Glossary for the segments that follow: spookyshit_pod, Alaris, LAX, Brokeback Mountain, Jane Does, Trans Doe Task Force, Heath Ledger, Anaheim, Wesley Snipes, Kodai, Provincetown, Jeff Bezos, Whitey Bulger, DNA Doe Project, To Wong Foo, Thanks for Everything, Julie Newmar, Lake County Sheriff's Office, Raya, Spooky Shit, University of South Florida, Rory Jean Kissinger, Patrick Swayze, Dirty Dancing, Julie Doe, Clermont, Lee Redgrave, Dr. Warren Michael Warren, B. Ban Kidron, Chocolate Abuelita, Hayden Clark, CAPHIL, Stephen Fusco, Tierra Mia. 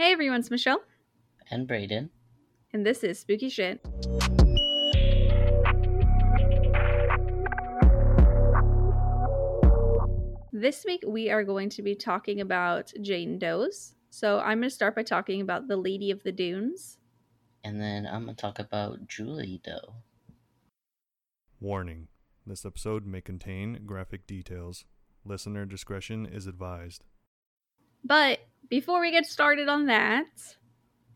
Hey everyone, it's Michelle. And Brayden. And this is Spooky Shit. This week we are going to be talking about Jane Does. So I'm going to start by talking about the Lady of the Dunes. And then I'm going to talk about Julie Doe. Warning. This episode may contain graphic details. Listener discretion is advised. But before we get started on that,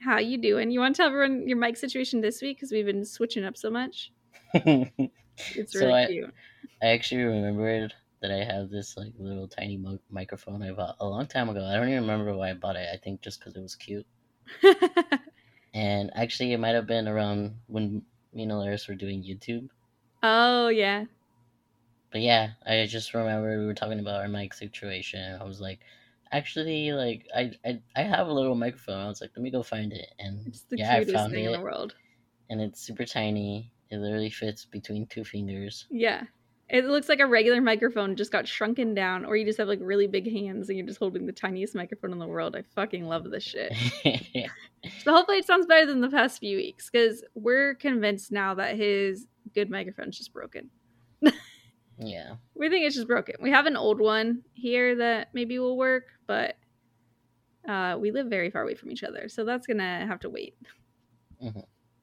how you doing? You want to tell everyone your mic situation this week? Because we've been switching up so much. It's really cute. I actually remembered that I have this like little tiny microphone I bought a long time ago. I don't even remember why I bought it. I think just because it was cute. And actually, it might have been around when me and Alaris were doing YouTube. Oh, yeah. But yeah, I just remember we were talking about our mic situation. And I was like, actually, like I have a little microphone. I was like, let me go find it, and it's the cutest thing in the world. And it's super tiny. It literally fits between two fingers. Yeah, it looks like a regular microphone just got shrunken down, or you just have like really big hands and you're just holding the tiniest microphone in the world. I fucking love this shit. So hopefully it sounds better than the past few weeks, because we're convinced now that his good microphone's just broken. Yeah. We think it's just broken. We have an old one here that maybe will work, but we live very far away from each other, so that's going to have to wait. Mm-hmm.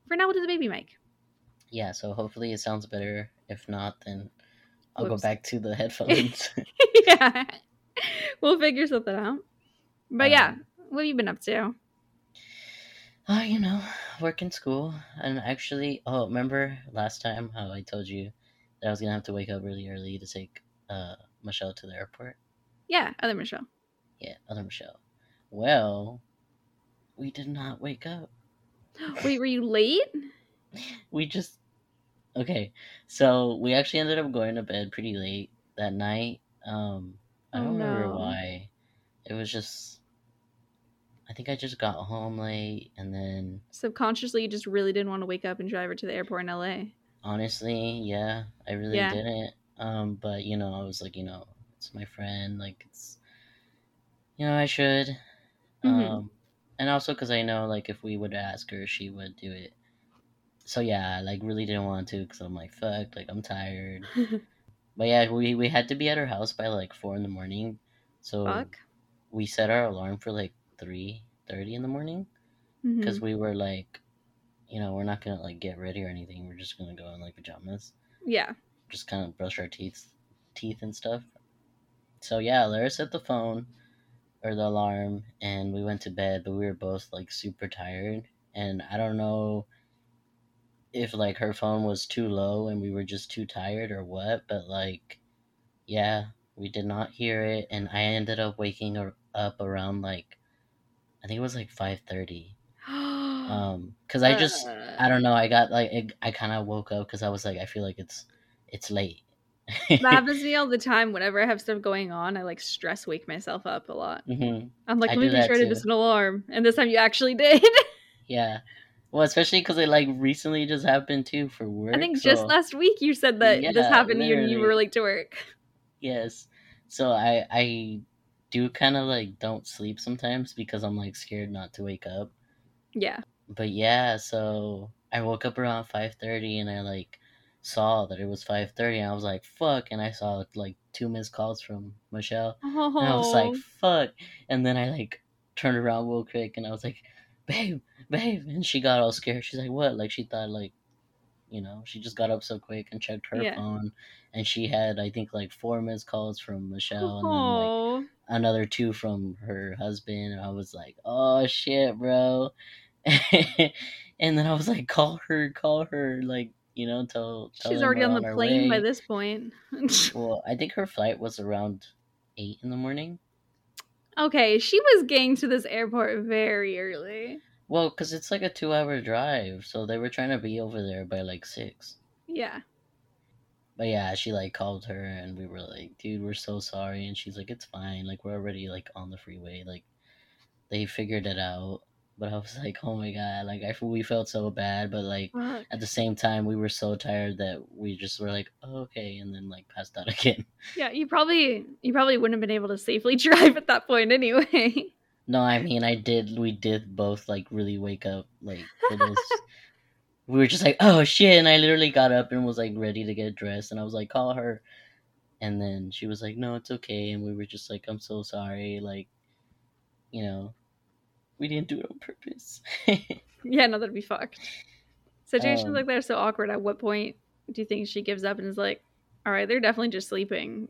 For now, we'll do the baby mic. Yeah, so hopefully it sounds better. If not, then I'll go back to the headphones. Yeah. We'll figure something out. But yeah, what have you been up to? Oh, you know, work in school. And actually, remember last time how I told you I was going to have to wake up really early to take Michelle to the airport? Yeah, other Michelle. Yeah, other Michelle. Well, we did not wake up. Wait, were you late? Okay, so we actually ended up going to bed pretty late that night. I don't remember why. It was just, I think I just got home late and then... Subconsciously, you just really didn't want to wake up and drive her to the airport in L.A.? Honestly, yeah, I really didn't. But, you know, I was like, you know, it's my friend. Like, it's, you know, I should. Mm-hmm. And also because I know, like, if we would ask her, she would do it. So, yeah, I, like, really didn't want to because I'm like, fuck, like, I'm tired. But, yeah, we had to be at her house by, like, 4 in the morning. So we set our alarm for, like, 3:30 in the morning because we were, like... You know, we're not going to, like, get ready or anything. We're just going to go in, like, pajamas. Yeah. Just kind of brush our teeth and stuff. So, yeah, Lara set the phone or the alarm, and we went to bed, but we were both, like, super tired. And I don't know if, like, her phone was too low and we were just too tired or what, but, like, yeah, we did not hear it. And I ended up waking up around, like, I think it was, like, 5:30. Cause I just, I don't know. I got like, I kind of woke up cause I was like, I feel like it's late. That happens to me all the time. Whenever I have stuff going on, I like stress wake myself up a lot. Mm-hmm. I'm like, let me be sure to just an alarm. And this time you actually did. Yeah. Well, especially cause it like recently just happened too for work. I think just last week you said that this happened to you and you were late to work. Yes. So I do kind of like don't sleep sometimes because I'm like scared not to wake up. Yeah. But yeah, so I woke up around 5:30 and I like saw that it was 5:30 and I was like, fuck. And I saw like 2 missed calls from Michelle. And I was like, fuck. And then I like turned around real quick and I was like, babe. And she got all scared. She's like, what? Like she thought like, you know, she just got up so quick and checked her phone. And she had, I think, like 4 missed calls from Michelle. And then like another 2 from her husband. And I was like, oh, shit, bro. And then I was like, call her, like, you know, tell she's already on the plane by this point. Well, I think her flight was around 8 in the morning. Okay, she was getting to this airport very early. Well, because it's like a 2-hour drive, so they were trying to be over there by like 6. Yeah. But yeah, she like called her and we were like, dude, we're so sorry. And she's like, it's fine. Like, we're already like on the freeway. Like, they figured it out. But I was like, oh my God, like we felt so bad, but like at the same time, we were so tired that we just were like, oh, okay, and then like passed out again. Yeah, you probably wouldn't have been able to safely drive at that point anyway. No, I mean, I did. We did both, like, really wake up. Like, it was, we were just like, oh, shit. And I literally got up and was, like, ready to get dressed. And I was like, call her. And then she was like, no, it's okay. And we were just like, I'm so sorry. Like, you know, we didn't do it on purpose. Yeah, no, that'd be fucked. Situations like that are so awkward. At what point do you think she gives up and is like, all right, they're definitely just sleeping?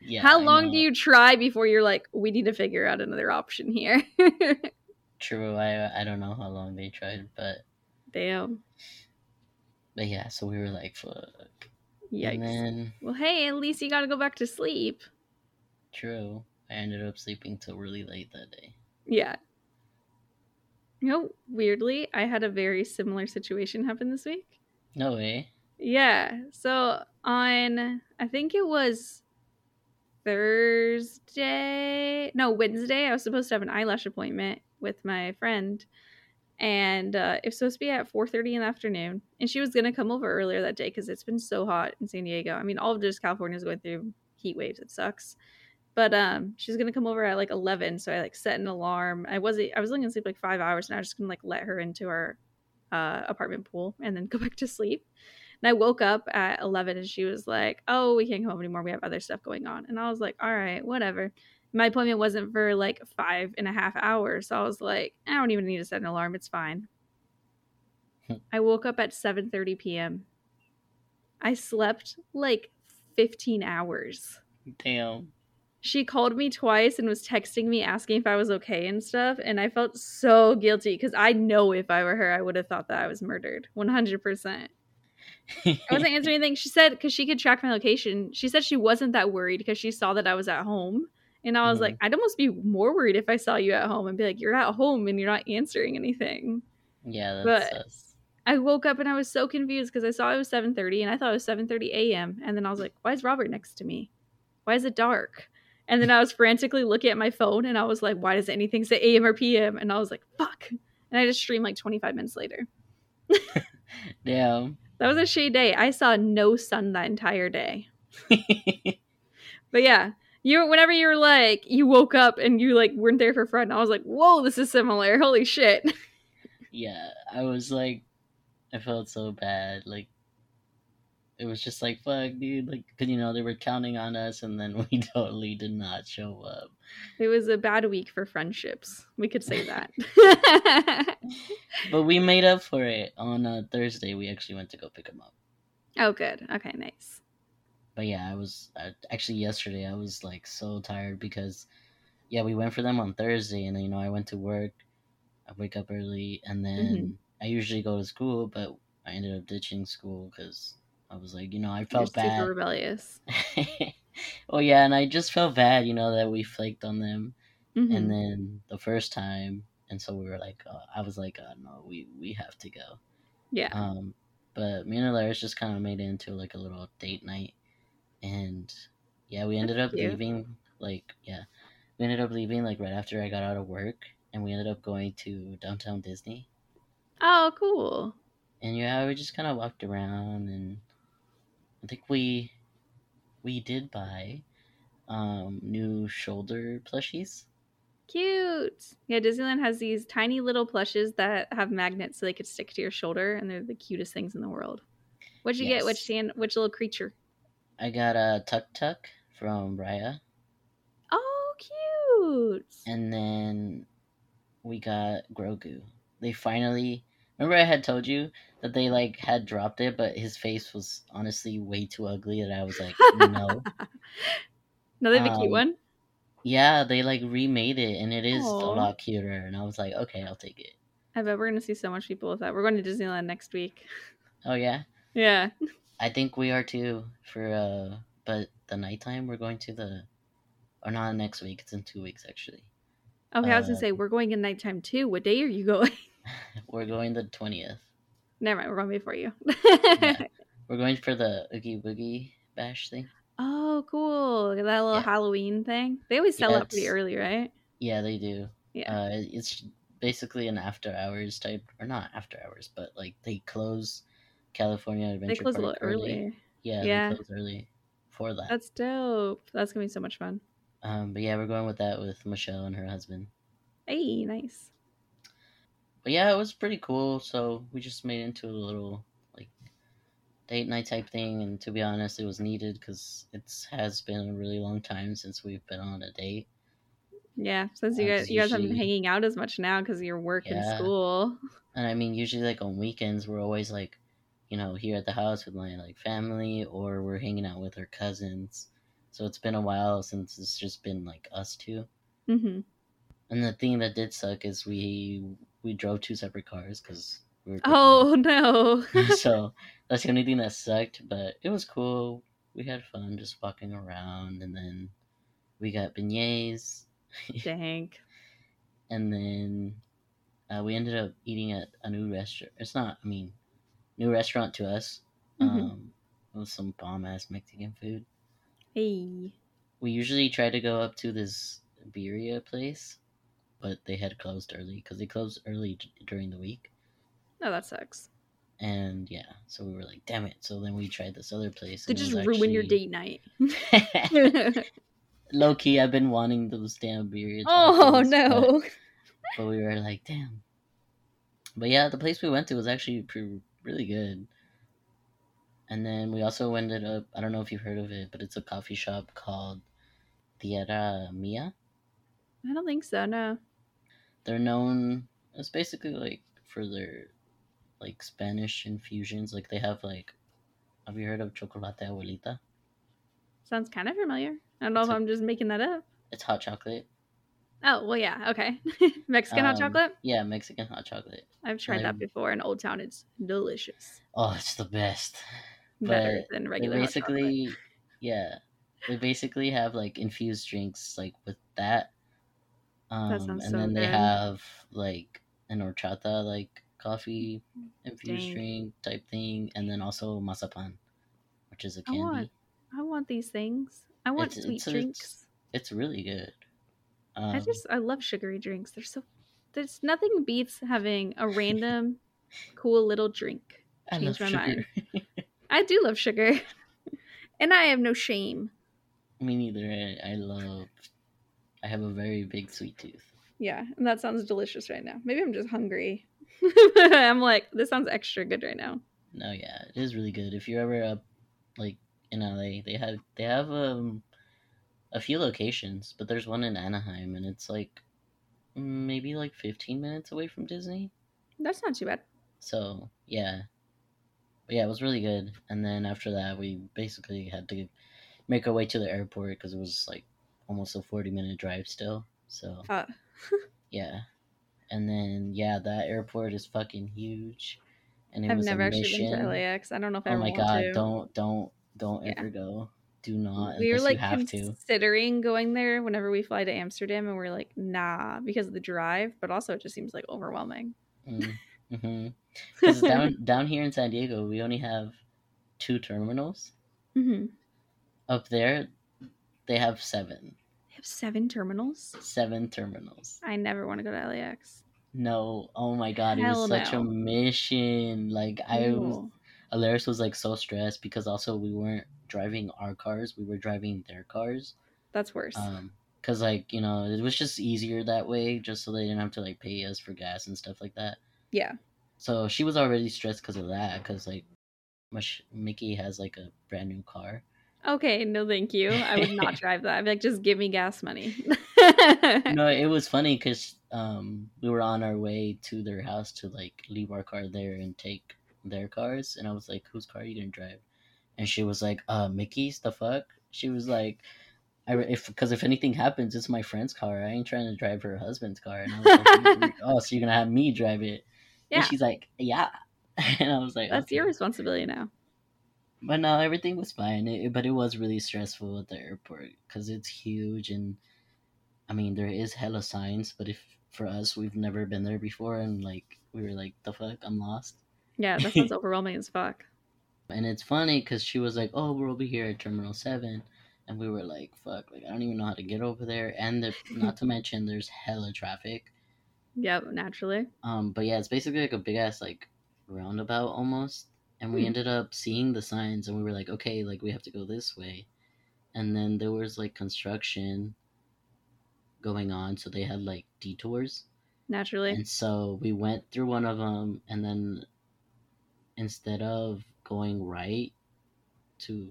Yeah, how long do you try before you're like, we need to figure out another option here? True. I don't know how long they tried, but damn. But yeah, so we were like, fuck. Yikes. And then, well, hey, at least you gotta go back to sleep. True. I ended up sleeping till really late that day. Yeah. You know, weirdly, I had a very similar situation happen this week. No way. Yeah. So on, I think it was Wednesday, I was supposed to have an eyelash appointment with my friend. And it was supposed to be at 4:30 in the afternoon. And she was going to come over earlier that day because it's been so hot in San Diego. I mean, all of just California is going through heat waves. It sucks. But she's going to come over at like 11. So I like set an alarm. I was only going to sleep like 5 hours. And I was just going to like let her into our apartment pool and then go back to sleep. And I woke up at 11 and she was like, oh, we can't come home anymore. We have other stuff going on. And I was like, all right, whatever. My appointment wasn't for like 5.5 hours. So I was like, I don't even need to set an alarm. It's fine. I woke up at 7:30 p.m. I slept like 15 hours. Damn. She called me twice and was texting me asking if I was okay and stuff. And I felt so guilty because I know if I were her, I would have thought that I was murdered. 100%. I wasn't answering anything. She said, because she could track my location, she said she wasn't that worried because she saw that I was at home. And I was like, I'd almost be more worried if I saw you at home and be like, you're at home and you're not answering anything. Yeah, that's us. I woke up and I was so confused because I saw it was 7:30 and I thought it was 7:30 a.m. And then I was like, why is Robert next to me? Why is it dark? And then I was frantically looking at my phone and I was like, why does anything say a.m. or p.m.? And I was like, fuck. And I just streamed like 25 minutes later. Damn. That was a shitty day. I saw no sun that entire day. But yeah. Whenever you were like, you woke up and you like weren't there for Fred, and I was like, whoa, this is similar. Holy shit. Yeah, I was like, I felt so bad. Like, it was just like, fuck, dude. Like, because, you know, they were counting on us and then we totally did not show up. It was a bad week for friendships. We could say that. But we made up for it. On Thursday, we actually went to go pick him up. Oh, good. Okay, nice. But yeah, I yesterday I was like so tired because, yeah, we went for them on Thursday and then, you know, I went to work. I wake up early and then I usually go to school, but I ended up ditching school because I was like, you know, I felt bad. Super rebellious. Oh, yeah. And I just felt bad, you know, that we flaked on them. Mm-hmm. And then the first time. And so we were like, I was like, oh, no, we have to go. Yeah. But me and Alaris just kind of made it into like a little date night. And yeah, we ended up leaving like right after I got out of work, and we ended up going to Downtown Disney. Oh, cool. And yeah, we just kind of walked around, and I think we did buy new shoulder plushies. Cute. Yeah, Disneyland has these tiny little plushies that have magnets so they could stick to your shoulder, and they're the cutest things in the world. What'd you get? Which little creature? I got a Tuk Tuk from Raya. Oh, cute. And then we got Grogu. They finally... Remember I had told you that they, like, had dropped it, but his face was honestly way too ugly that I was like, no. No, they have a cute one? Yeah, they, like, remade it, and it is a lot cuter. And I was like, okay, I'll take it. I bet we're going to see so much people with that. We're going to Disneyland next week. Oh, yeah? Yeah. I think we are too for but the nighttime we're going to not next week, it's in 2 weeks actually. Okay, I was gonna say we're going in nighttime too. What day are you going? We're going the 20th. Never mind, we're going before you. Yeah. We're going for the Oogie Boogie Bash thing. Oh, cool. That little Halloween thing. They always sell out pretty early, right? Yeah, they do. Yeah. It's basically an after hours type, or not after hours, but like they close California Adventure Park. They close a little early. Yeah, they close early for that. That's dope. That's going to be so much fun. But yeah, we're going with that with Michelle and her husband. Hey, nice. But yeah, it was pretty cool. So we just made it into a little like date night type thing. And to be honest, it was needed because it has been a really long time since we've been on a date. Yeah, since you guys haven't been hanging out as much now because you're working school. And I mean, usually like on weekends, we're always like, you know, here at the house with my like family, or we're hanging out with our cousins. So it's been a while since it's just been like us two. Mm-hmm. And the thing that did suck is we drove two separate cars because we were. Oh no! So that's the only thing that sucked, but it was cool. We had fun just walking around, and then we got beignets. Dang. And then we ended up eating at a new restaurant. It's not, I mean, new restaurant to us. Mm-hmm. It was some bomb-ass Mexican food. Hey. We usually try to go up to this birria place, but they had closed early because they closed early during the week. Oh, that sucks. And yeah, so we were like, damn it. So then we tried this other place. They just ruined your date night. Low key, I've been wanting those damn beers. Oh no! But we were like, damn. But yeah, the place we went to was actually really good. And then we also ended up, I don't know if you've heard of it, but it's a coffee shop called Tierra Mia. I don't think so, no. They're known, it's basically like for their like Spanish infusions. Like they have like, have you heard of Chocolate Abuelita? Sounds kind of familiar. I don't know if I'm just making that up. It's hot chocolate. Oh, well, yeah. Okay. Mexican hot chocolate? Yeah, Mexican hot chocolate. I've tried that before in Old Town. It's delicious. Oh, it's the best. Better than regular hot chocolate. Yeah. They basically have, like, infused drinks, like, with that. That sounds so good. And then they have, like, an horchata, like, coffee infused drink type thing. And then also mazapan, which is a candy. I want these things. I want sweet drinks. It's really good. I love sugary drinks. There's nothing beats having a random, cool little drink. Change my mind. I do love sugar. And I have no shame. Me neither. I have a very big sweet tooth. Yeah, and that sounds delicious right now. Maybe I'm just hungry. I'm like, this sounds extra good right now. No, yeah, it is really good. If you're ever up, like, in LA, they have a few locations, but there's one in Anaheim, and it's like maybe like 15 minutes away from Disney. That's not too bad. So yeah, but yeah, it was really good. And then after that, we basically had to make our way to the airport because it was like almost a 40-minute drive still. So yeah, and then yeah, that airport is fucking huge, and it was a mission. I've never actually been to LAX. I don't know if I ever want to. Oh my god, don't ever go. Do not. We were like considering going there whenever we fly to Amsterdam, and we're like, nah, because of the drive, but also it just seems like overwhelming. Mm-hmm. 'Cause down here in San Diego, we only have two terminals. Mm-hmm. Up there, they have seven. They have seven terminals? Seven terminals. I never want to go to LAX. No. Oh my god, it was such a mission. Like, Alaris was like so stressed because also we weren't driving our cars, we were driving their cars. That's worse. Because like, you know, it was just easier that way, just so they didn't have to like pay us for gas and stuff like that. Yeah. So she was already stressed because of that, because like Mickey has like a brand new car. Okay, no thank you. I would not drive that. I'd be like, just give me gas money. No, it was funny because we were on our way to their house to like leave our car there and take their cars, and I was like, whose car are you gonna drive? And she was like, Mickey's, the fuck? She was like, if anything happens, it's my friend's car. I ain't trying to drive her husband's car. And I was like, oh, so you're gonna have me drive it? Yeah. And she's like, yeah. And I was like, that's okay. Your responsibility now. But no, everything was fine. But it was really stressful at the airport because it's huge, and I mean there is hella signs. But if for us, we've never been there before, and like we were like, the fuck, I'm lost. Yeah, that sounds overwhelming as fuck. And it's funny because she was like, oh, we'll be here at Terminal 7. And we were like, fuck, like I don't even know how to get over there. And not to mention, there's hella traffic. Yep, naturally. But yeah, it's basically like a big-ass, like, roundabout almost. And we ended up seeing the signs, and we were like, okay, like, we have to go this way. And then there was, like, construction. going on, so they had like detours. Naturally. And so we went through one of them, and then instead of going right to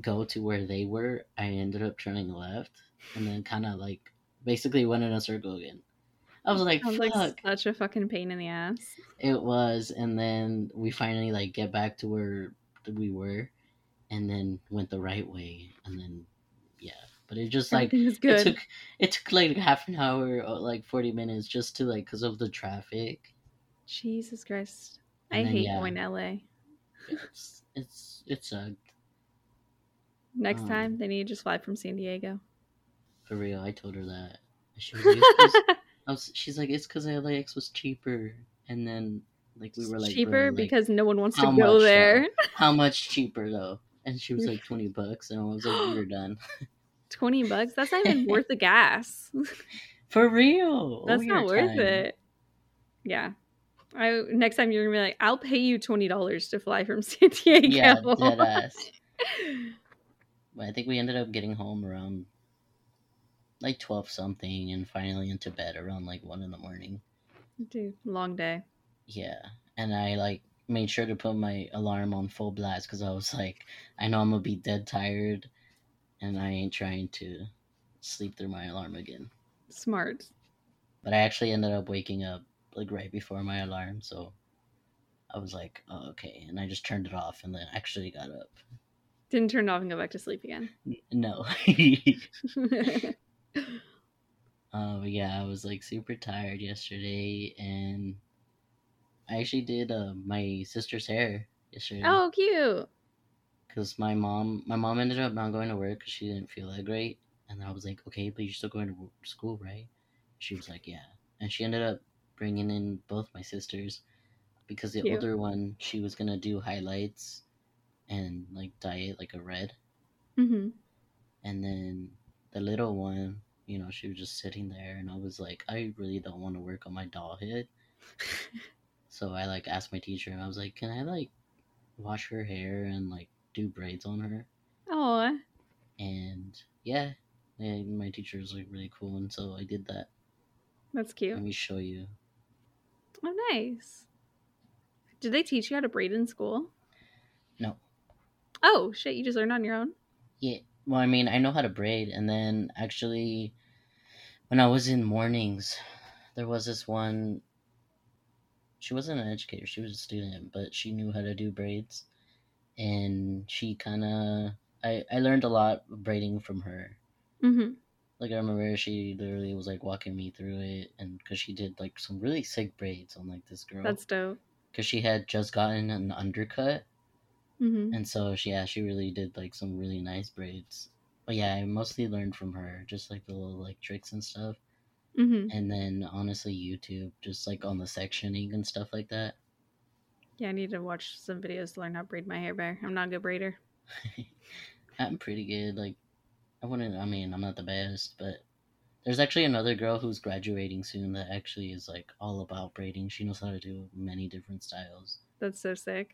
go to where they were, I ended up turning left and then kind of like basically went in a circle again. I was like, fuck. Like such a fucking pain in the ass. It was. And then we finally like get back to where we were and then went the right way. And then, yeah. But it just like, it took like half an hour, or like 40 minutes just to like, because of the traffic. Jesus Christ. And I hate going to LA. It sucked. Next time they need to just fly from San Diego. For real. I told her that. She was like, she's like, it's because LAX was cheaper. And then like we were like, cheaper like, because no one wants to go there. Though? How much cheaper though? And she was like $20, and I was like, we're done. $20? That's not even worth the gas. For real. That's not worth it. Yeah. Next time you're gonna be like, I'll pay you $20 to fly from San Diego. Yeah, dead ass. But I think we ended up getting home around like 12 something and finally into bed around like 1 in the morning. Dude, long day. Yeah. And I like made sure to put my alarm on full blast because I was like, I know I'm gonna be dead tired and I ain't trying to sleep through my alarm again. Smart. But I actually ended up waking up like right before my alarm, so I was like, oh, okay, and I just turned it off and then actually got up. Didn't turn it off and go back to sleep again? No. Yeah, I was like super tired yesterday, and I actually did my sister's hair yesterday. Oh, cute. Because my mom ended up not going to work because she didn't feel that great, and I was like, okay, but you're still going to school, right? She was like, yeah. And she ended up bringing in both my sisters because the older one, she was gonna do highlights and like dye it like a red, and then the little one, you know, she was just sitting there, and I was like, I really don't want to work on my doll head. So I like asked my teacher, and I was like, can I like wash her hair and like do braids on her? Oh. And yeah, and my teacher was like really cool, and so I did that. That's cute. Let me show you. Oh, nice. Did they teach you how to braid in school? No. Oh, shit. You just learned on your own? Yeah. Well, I mean, I know how to braid. And then actually, when I was in mornings, there was this one. She wasn't an educator. She was a student, but she knew how to do braids. And she kind of, I learned a lot of braiding from her. Mm-hmm. Like, I remember she literally was, like, walking me through it, and because she did, like, some really sick braids on, like, this girl. That's dope. Because she had just gotten an undercut, and so, she really did, like, some really nice braids. But, yeah, I mostly learned from her, just, like, the little, like, tricks and stuff. And then, honestly, YouTube, just, like, on the sectioning and stuff like that. Yeah, I need to watch some videos to learn how to braid my hair better. I'm not a good braider. I'm pretty good, like. I'm not the best, but there's actually another girl who's graduating soon that actually is, like, all about braiding. She knows how to do many different styles. That's so sick.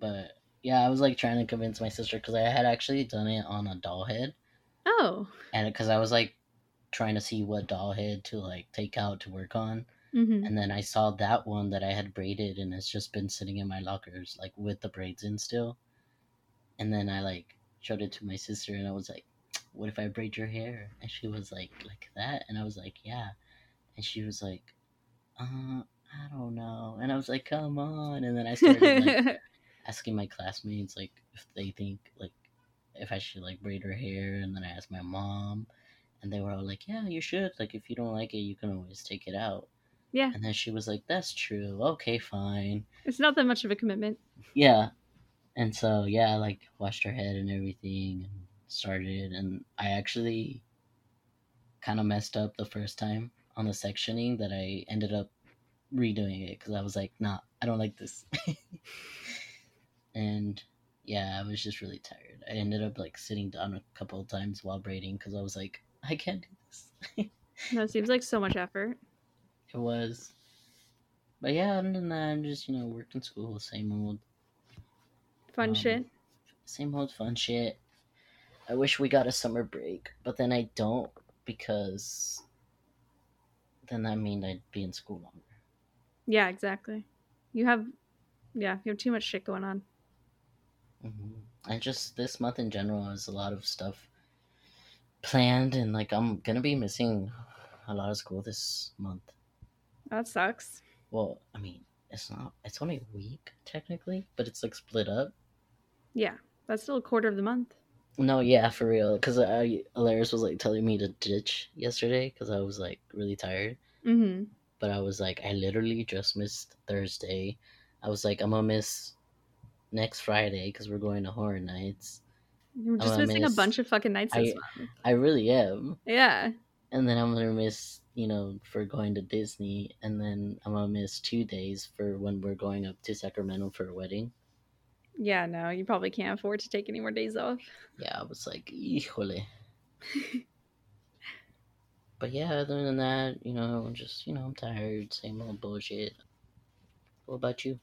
But, yeah, I was, like, trying to convince my sister because I had actually done it on a doll head. Oh. And because I was, like, trying to see what doll head to, like, take out to work on. And then I saw that one that I had braided, and it's just been sitting in my lockers, like, with the braids in still. And then I, like, showed it to my sister, and I was like, what if I braid your hair? And she was like that? And I was like, yeah. And she was like, I don't know. And I was like, come on. And then I started like asking my classmates like if they think like if I should like braid her hair. And then I asked my mom, and they were all like, yeah, you should. Like, if you don't like it, you can always take it out. Yeah. And then she was like, that's true. Okay, fine. It's not that much of a commitment. Yeah. And so, yeah, I, like, washed her head and everything and started. And I actually kind of messed up the first time on the sectioning that I ended up redoing it because I was like, nah, I don't like this. And, yeah, I was just really tired. I ended up, like, sitting down a couple of times while braiding because I was like, I can't do this. That seems like so much effort. It was. But, yeah, other than that, I'm just, you know, worked in school, same old. Fun shit. Same old fun shit. I wish we got a summer break, but then I don't because then that means I'd be in school longer. Yeah, exactly. You have too much shit going on. Mm-hmm. And just this month in general is a lot of stuff planned, and like I'm gonna be missing a lot of school this month. That sucks. Well, I mean, it's only a week technically, but it's like split up. Yeah, that's still a quarter of the month. No, yeah, for real. Because Alaris was like telling me to ditch yesterday because I was like really tired. Mm-hmm. But I was like, I literally just missed Thursday. I was like, I'm gonna miss next Friday because we're going to horror nights. You're just missing a bunch of fucking nights this month. I really am. Yeah. And then I'm gonna miss, for going to Disney, and then I'm gonna miss 2 days for when we're going up to Sacramento for a wedding. Yeah, no, you probably can't afford to take any more days off. Yeah, I was like, híjole. But yeah, other than that, I'm tired, same old bullshit. What about you?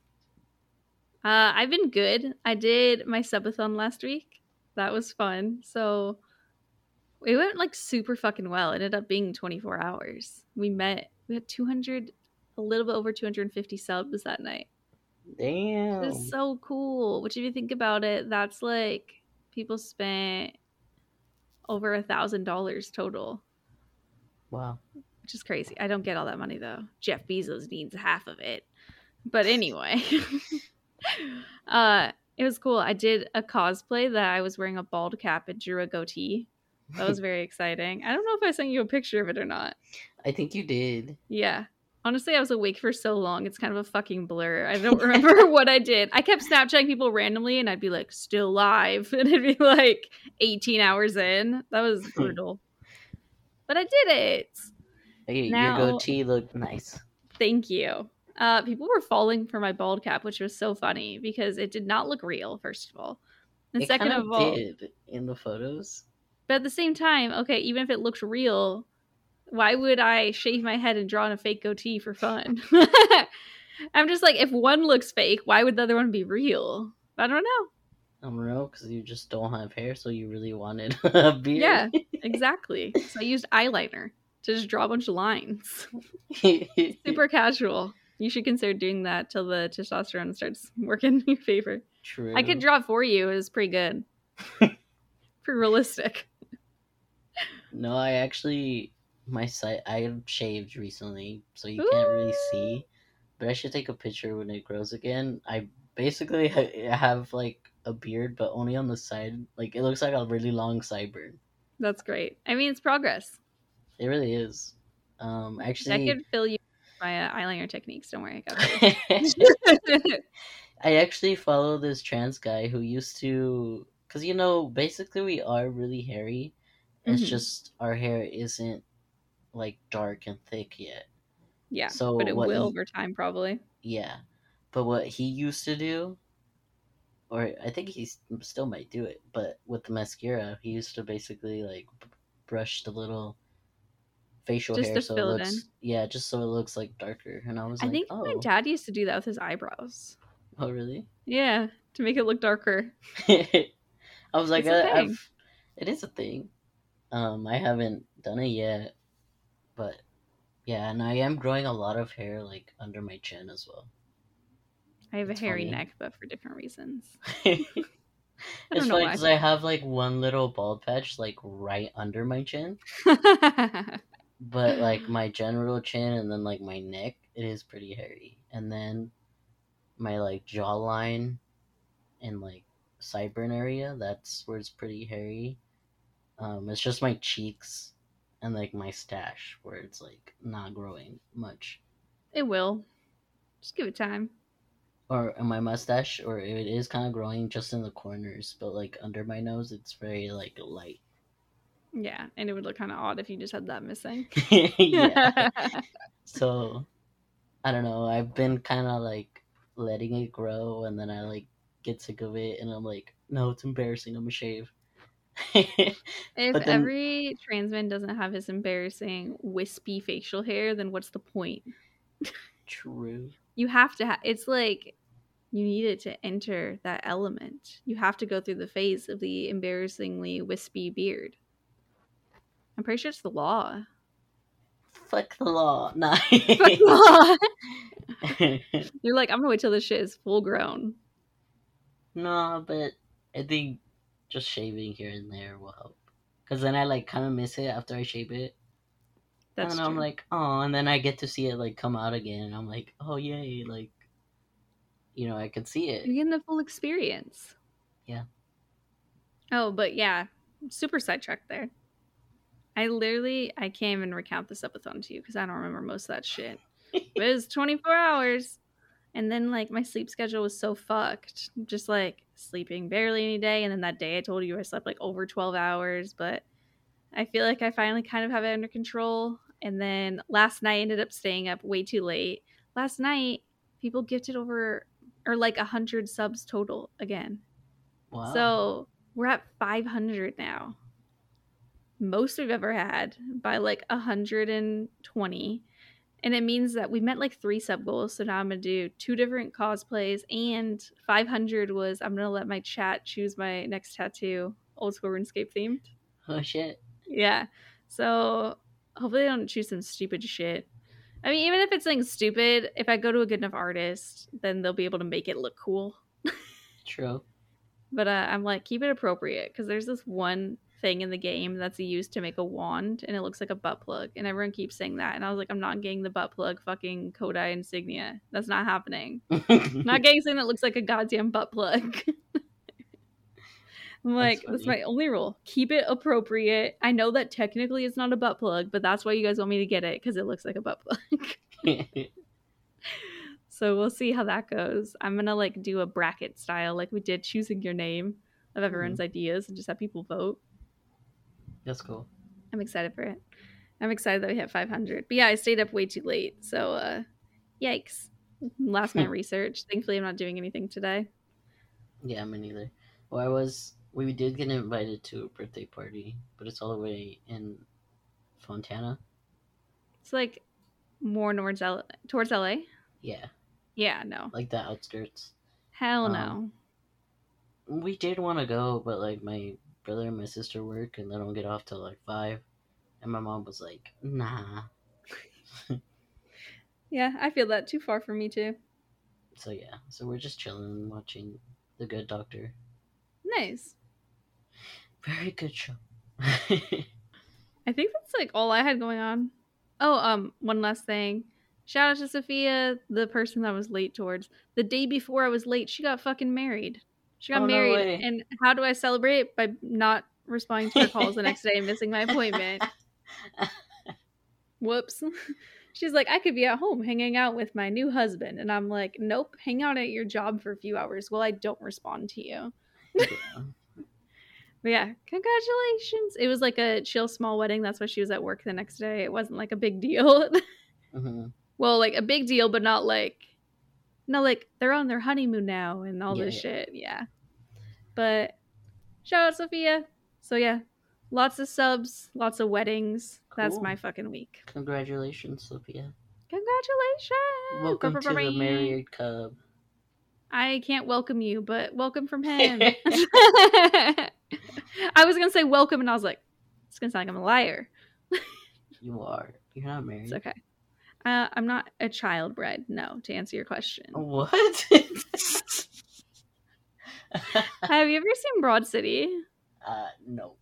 I've been good. I did my subathon last week. That was fun. So it went like super fucking well. It ended up being 24 hours. We had a little bit over 250 subs that night. Damn. It's so cool. Which, if you think about it, that's like people spent over $1,000 total. Wow. Which is crazy. I don't get all that money though. Jeff Bezos needs half of it. But anyway, it was cool. I did a cosplay that I was wearing a bald cap and drew a goatee. That was very exciting. I don't know if I sent you a picture of it or not. I think you did. Yeah. Honestly, I was awake for so long. It's kind of a fucking blur. I don't remember what I did. I kept Snapchatting people randomly, and I'd be like, still live. And it'd be like 18 hours in. That was brutal. But I did it. Hey, your goatee looked nice. Thank you. People were falling for my bald cap, which was so funny because it did not look real, first of all. And second of all, it did in the photos. But at the same time, okay, even if it looked real, why would I shave my head and draw on a fake goatee for fun? I'm just like, if one looks fake, why would the other one be real? I don't know. I'm real because you just don't have hair, so you really wanted a beard. Yeah, exactly. So I used eyeliner to just draw a bunch of lines. Super casual. You should consider doing that till the testosterone starts working in your favor. True. I could draw it for you. It was pretty good. Pretty realistic. No, I actually... my side, I shaved recently, so you can't really see, but I should take a picture when it grows again. I basically have like a beard, but only on the side. Like, it looks like a really long sideburn. That's great. I mean, it's progress. It really is. Actually, I could fill you with my eyeliner techniques. Don't worry, I got it. I actually follow this trans guy who used to, because basically we are really hairy. It's just our hair isn't like dark and thick yet. Yeah, so but it will over time probably. Yeah, but what he used to do, or I think he still might do it, but with the mascara, he used to basically like brush the little facial just hair so it looks in. Yeah, just so it looks like darker. And I think my dad used to do that with his eyebrows. Oh really? Yeah, to make it look darker. I was like, it is a thing. I haven't done it yet. But, yeah, and I am growing a lot of hair, like, under my chin as well. I have a hairy neck, but for different reasons. It's funny because I have, like, one little bald patch, like, right under my chin. But, like, my general chin and then, like, my neck, it is pretty hairy. And then my, like, jawline and, like, sideburn area, that's where it's pretty hairy. It's just my cheeks. And, like, my stash, where it's, like, not growing much. It will. Just give it time. Or my mustache, or it is kind of growing just in the corners. But, like, under my nose, it's very, like, light. Yeah, and it would look kind of odd if you just had that missing. Yeah. So, I don't know. I've been kind of, like, letting it grow. And then I, like, get sick of it. And I'm like, no, it's embarrassing. I'm going to shave. Every trans man doesn't have his embarrassing wispy facial hair, then what's the point? True. You have to it's like you needed to enter that element. You have to go through the phase of the embarrassingly wispy beard. I'm pretty sure it's the law. Fuck the law. No. Fuck the law. You're like, I'm gonna wait till this shit is full grown. No, but I think just shaving here and there will help. Because then I, like, kind of miss it after I shave it. That's true. I'm like, oh, and then I get to see it, like, come out again. And I'm like, oh, yay, like, you know, I could see it. You're getting the full experience. Yeah. Oh, but yeah, super sidetracked there. I can't even recount this episode to you because I don't remember most of that shit. But it was 24 hours. And then, like, my sleep schedule was so fucked. Just, like, sleeping barely any day. And then that day I told you I slept, like, over 12 hours. But I feel like I finally kind of have it under control. And then last night I ended up staying up way too late. Last night, people gifted over, or, like, 100 subs total again. Wow. So we're at 500 now. Most we've ever had by, like, 120. And it means that we met, like, 3 sub goals. So now I'm going to do 2 different cosplays. And 500 was I'm going to let my chat choose my next tattoo. Old school RuneScape themed. Oh, shit. Yeah. So hopefully they don't choose some stupid shit. I mean, even if it's something stupid, if I go to a good enough artist, then they'll be able to make it look cool. True. But I'm like, keep it appropriate. Because there's this one thing in the game that's used to make a wand, and it looks like a butt plug, and everyone keeps saying that, and I was like, I'm not getting the butt plug fucking Kodai insignia. That's not happening. Not getting something that looks like a goddamn butt plug. I'm like, that's my only rule. Keep it appropriate. I know that technically it's not a butt plug, but that's why you guys want me to get it, because it looks like a butt plug. So we'll see how that goes. I'm gonna, like, do a bracket style like we did choosing your name of everyone's ideas and just have people vote. That's cool. I'm excited for it. I'm excited that we hit 500. But yeah, I stayed up way too late. So, yikes. Last minute research. Thankfully, I'm not doing anything today. Yeah, me neither. Well, we did get invited to a birthday party, but it's all the way in Fontana. It's like more towards LA? Yeah. Yeah, no. Like the outskirts. Hell no. We did want to go, but, like, my brother and my sister work, and they don't get off till like 5, and my mom was like, nah. Yeah, I feel that. Too far for me too. So yeah, so we're just chilling, watching The Good Doctor. Nice. Very good show. I think that's, like, all I had going on. Oh, one last thing. Shout out to Sophia, the person that was late towards. The day before I was late, she got fucking married. She got married, no, and how do I celebrate? By not responding to her calls the next day and missing my appointment. Whoops. She's like, I could be at home hanging out with my new husband. And I'm like, nope, hang out at your job for a few hours while I don't respond to you. Yeah. But yeah, congratulations. It was like a chill, small wedding. That's why she was at work the next day. It wasn't like a big deal. Mm-hmm. Well, like a big deal, but not like... No, like, they're on their honeymoon now and all this shit. Yeah. But shout out Sophia. So, yeah. Lots of subs. Lots of weddings. Cool. That's my fucking week. Congratulations, Sophia. Congratulations. Welcome to the married cub. I can't welcome you, but welcome from him. I was going to say welcome, and I was like, it's going to sound like I'm a liar. You are. You're not married. It's okay. I'm not a child bride, no, to answer your question. What? Have you ever seen Broad City? No.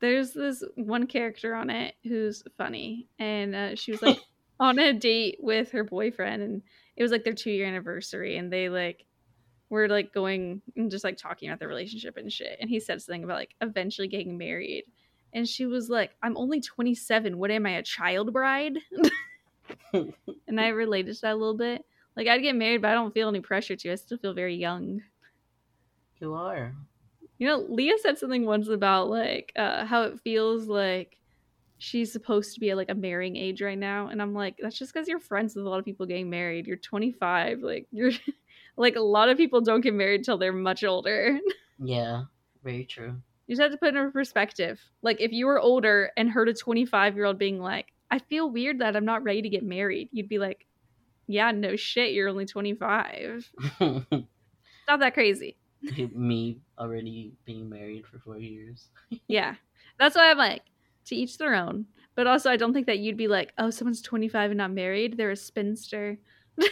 There's this one character on it who's funny, and she was, like, on a date with her boyfriend, and it was, like, their 2-year anniversary, and they, like, were, like, going and just, like, talking about their relationship and shit, and he said something about, like, eventually getting married, and she was like, I'm only 27, what am I, a child bride? And I related to that a little bit. Like, I'd get married, but I don't feel any pressure to. I still feel very young. You are. You know, Leah said something once about, like, how it feels like she's supposed to be at, like, a marrying age right now. And I'm like, that's just because you're friends with a lot of people getting married. You're 25. Like, you're like, a lot of people don't get married till they're much older. Yeah, very true. You just have to put it in perspective. Like, if you were older and heard a 25-year-old being like, I feel weird that I'm not ready to get married. You'd be like, yeah, no shit. You're only 25. Not that crazy. Me already being married for 4 years. Yeah. That's why I'm like, to each their own. But also, I don't think that you'd be like, oh, someone's 25 and not married. They're a spinster.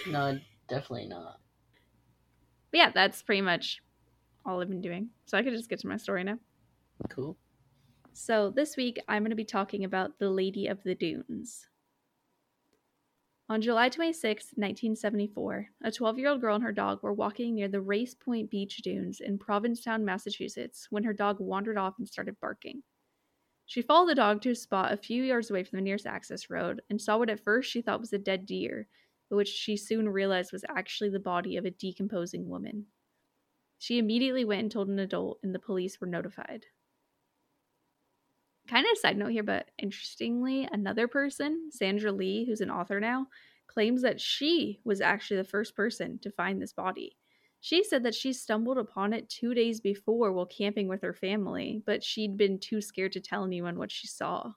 No, definitely not. But yeah, that's pretty much all I've been doing. So I could just get to my story now. Cool. So this week, I'm going to be talking about the Lady of the Dunes. On July 26, 1974, a 12-year-old girl and her dog were walking near the Race Point Beach Dunes in Provincetown, Massachusetts, when her dog wandered off and started barking. She followed the dog to a spot a few yards away from the nearest access road and saw what at first she thought was a dead deer, but which she soon realized was actually the body of a decomposing woman. She immediately went and told an adult, and the police were notified. Kind of a side note here, but interestingly, another person, Sandra Lee, who's an author now, claims that she was actually the first person to find this body. She said that she stumbled upon it 2 days before while camping with her family, but she'd been too scared to tell anyone what she saw.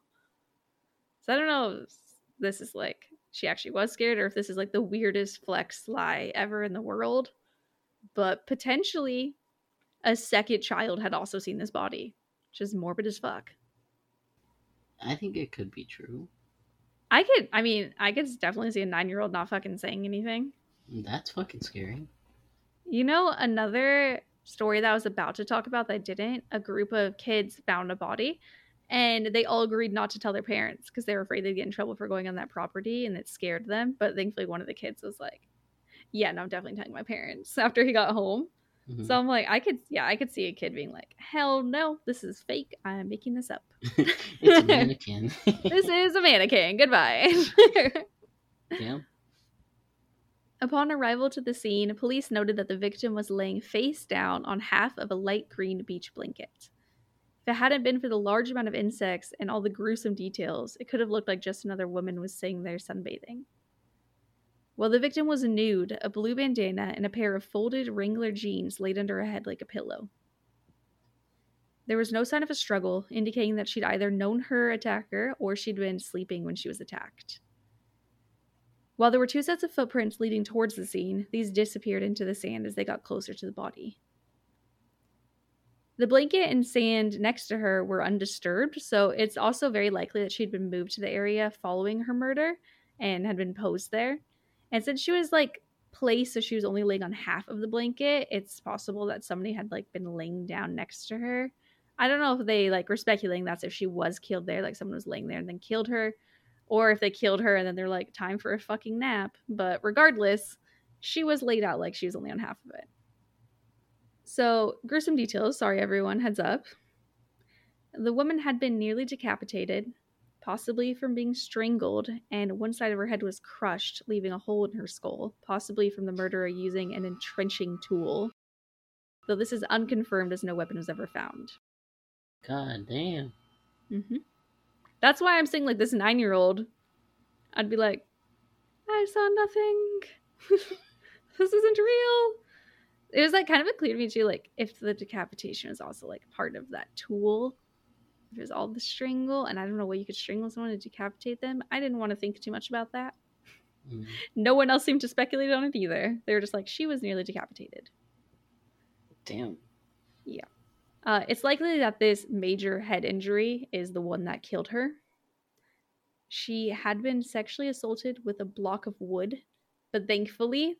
So I don't know if this is like she actually was scared or if this is like the weirdest flex lie ever in the world, but potentially a second child had also seen this body, which is morbid as fuck. I think it could be true. I could definitely see a 9-year-old not fucking saying anything. That's fucking scary. You know, another story that I was about to talk about that I didn't, a group of kids found a body, and they all agreed not to tell their parents because they were afraid they'd get in trouble for going on that property, and it scared them. But thankfully, one of the kids was like, yeah, no, I'm definitely telling my parents after he got home. Mm-hmm. So I'm like, I could see a kid being like, hell no, this is fake. I'm making this up. It's a mannequin. This is a mannequin. Goodbye. Damn. Upon arrival to the scene, police noted that the victim was laying face down on half of a light green beach blanket. If it hadn't been for the large amount of insects and all the gruesome details, it could have looked like just another woman was sitting there sunbathing. While the victim was nude, a blue bandana and a pair of folded Wrangler jeans laid under her head like a pillow. There was no sign of a struggle, indicating that she'd either known her attacker or she'd been sleeping when she was attacked. While there were 2 sets of footprints leading towards the scene, these disappeared into the sand as they got closer to the body. The blanket and sand next to her were undisturbed, so it's also very likely that she'd been moved to the area following her murder and had been posed there. And since she was, like, placed, so she was only laying on half of the blanket, it's possible that somebody had, like, been laying down next to her. I don't know if they, like, were speculating that's if she was killed there, like, someone was laying there and then killed her, or if they killed her and then they're like, time for a fucking nap. But regardless, she was laid out like she was only on half of it. So, gruesome details. Sorry, everyone. Heads up. The woman had been nearly decapitated, possibly from being strangled, and one side of her head was crushed, leaving a hole in her skull, possibly from the murderer using an entrenching tool. Though this is unconfirmed as no weapon was ever found. God damn. Mm-hmm. That's why I'm saying, like, this 9-year-old, I'd be like, I saw nothing. This isn't real. It was, like, kind of clear to me, too, like, if the decapitation was also, like, part of that tool. If it was all the strangle, and I don't know why you could strangle someone to decapitate them. I didn't want to think too much about that. Mm. No one else seemed to speculate on it either. They were just like, she was nearly decapitated. Damn. Yeah. It's likely that this major head injury is the one that killed her. She had been sexually assaulted with a block of wood, but thankfully,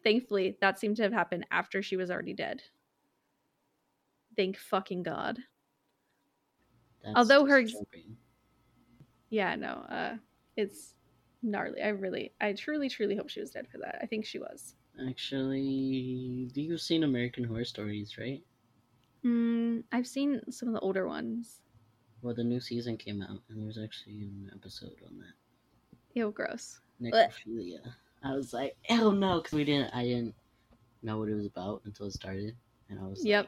that seemed to have happened after she was already dead. Thank fucking God. That's although her... disturbing. Yeah, no. It's gnarly. I truly hope she was dead for that. I think she was. Actually, you've seen American Horror Stories, right? I've seen some of the older ones. Well, the new season came out, and there's actually an episode on that. Ew, gross. Necrophilia. Blech. I was like, hell no, because I didn't know what it was about until it started, and I was yep.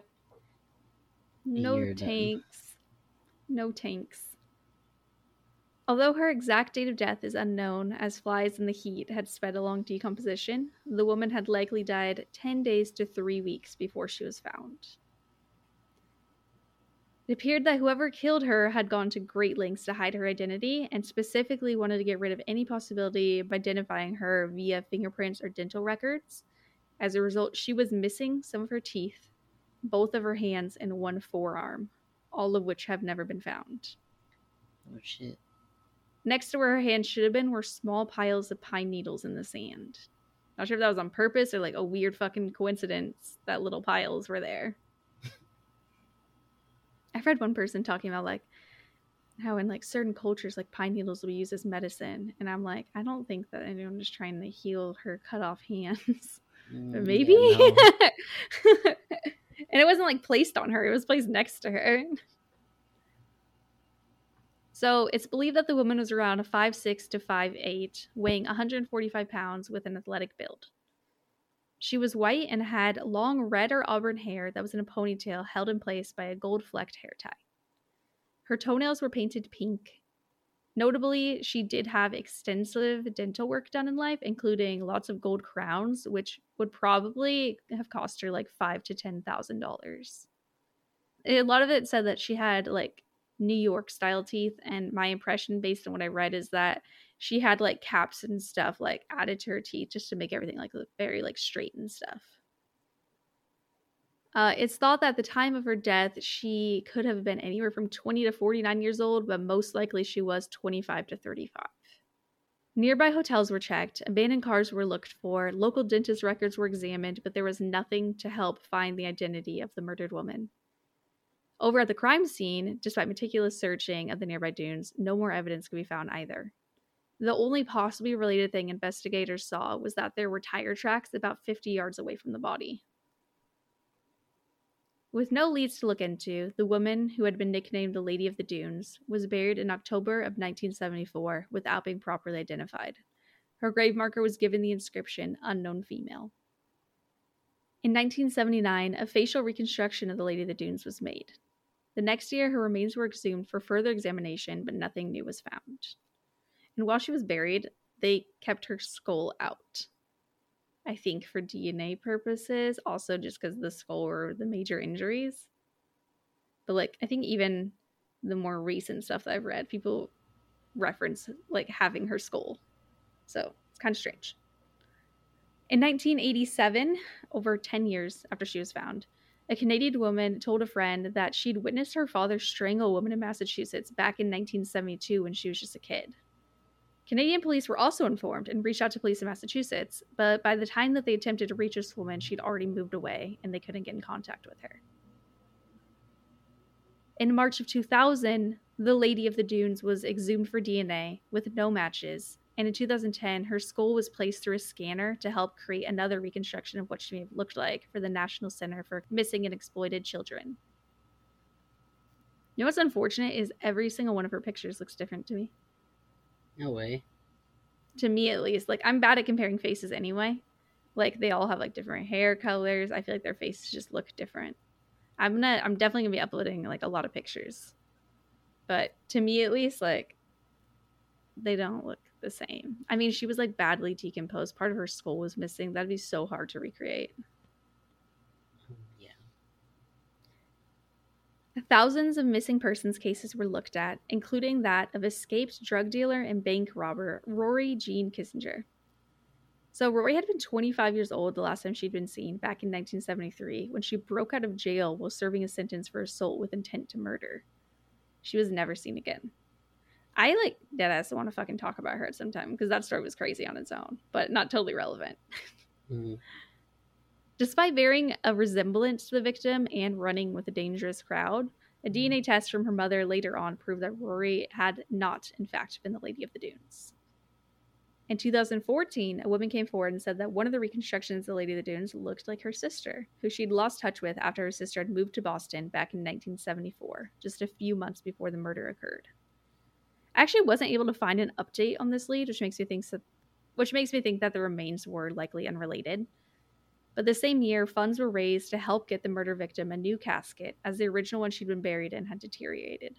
Like... No tanks. No tanks. Although her exact date of death is unknown, as flies in the heat had sped along decomposition, the woman had likely died 10 days to 3 weeks before she was found. It appeared that whoever killed her had gone to great lengths to hide her identity, and specifically wanted to get rid of any possibility of identifying her via fingerprints or dental records. As a result, she was missing some of her teeth, both of her hands, and one forearm, all of which have never been found. Oh, shit. Next to where her hands should have been were small piles of pine needles in the sand. Not sure if that was on purpose or like a weird fucking coincidence that little piles were there. I've read one person talking about like how in like certain cultures like pine needles will be used as medicine, and I'm like, I don't think that anyone's trying to heal her cut off hands. But maybe. Yeah, no. And it wasn't like placed on her, it was placed next to her. So it's believed that the woman was around 5'6 to 5'8, weighing 145 pounds with an athletic build. She was white and had long red or auburn hair that was in a ponytail held in place by a gold flecked hair tie. Her toenails were painted pink. Notably, she did have extensive dental work done in life, including lots of gold crowns, which would probably have cost her like $5,000 to $10,000. A lot of it said that she had like New York style teeth, and my impression based on what I read is that she had like caps and stuff like added to her teeth just to make everything like look very like straight and stuff. It's thought that at the time of her death she could have been anywhere from 20 to 49 years old, but most likely she was 25 to 35. Nearby hotels were checked, abandoned cars were looked for, local dentist records were examined, but there was nothing to help find the identity of the murdered woman. Over at the crime scene, despite meticulous searching of the nearby dunes, no more evidence could be found either. The only possibly related thing investigators saw was that there were tire tracks about 50 yards away from the body. With no leads to look into, the woman, who had been nicknamed the Lady of the Dunes, was buried in October of 1974 without being properly identified. Her grave marker was given the inscription, "Unknown Female." In 1979, a facial reconstruction of the Lady of the Dunes was made. The next year, her remains were exhumed for further examination, but nothing new was found. And while she was buried, they kept her skull out. I think for DNA purposes, also just because the skull were the major injuries. But, like, I think even the more recent stuff that I've read, people reference, like, having her skull. So, it's kind of strange. In 1987, over 10 years after she was found, a Canadian woman told a friend that she'd witnessed her father strangle a woman in Massachusetts back in 1972 when she was just a kid. Canadian police were also informed and reached out to police in Massachusetts, but by the time that they attempted to reach this woman, she'd already moved away and they couldn't get in contact with her. In March of 2000, the Lady of the Dunes was exhumed for DNA with no matches, and in 2010, her skull was placed through a scanner to help create another reconstruction of what she may have looked like for the National Center for Missing and Exploited Children. You know what's unfortunate is every single one of her pictures looks different to me. No way. To me, at least. Like, I'm bad at comparing faces anyway. Like, they all have, like, different hair colors. I feel like their faces just look different. I'm definitely going to be uploading, like, a lot of pictures. But to me, at least, like, they don't look the same. I mean, she was, like, badly decomposed. Part of her skull was missing. That'd be so hard to recreate. Thousands of missing persons cases were looked at, including that of escaped drug dealer and bank robber Rory Jean Kissinger. So Rory had been 25 years old the last time she'd been seen, back in 1973, when she broke out of jail while serving a sentence for assault with intent to murder. She was never seen again. I, like, deadass want to fucking talk about her at some time, because that story was crazy on its own, but not totally relevant. Mm-hmm. Despite bearing a resemblance to the victim and running with a dangerous crowd, a DNA test from her mother later on proved that Rory had not, in fact, been the Lady of the Dunes. In 2014, a woman came forward and said that one of the reconstructions of the Lady of the Dunes looked like her sister, who she'd lost touch with after her sister had moved to Boston back in 1974, just a few months before the murder occurred. I actually wasn't able to find an update on this lead, which makes me think that the remains were likely unrelated. But the same year, funds were raised to help get the murder victim a new casket, as the original one she'd been buried in had deteriorated.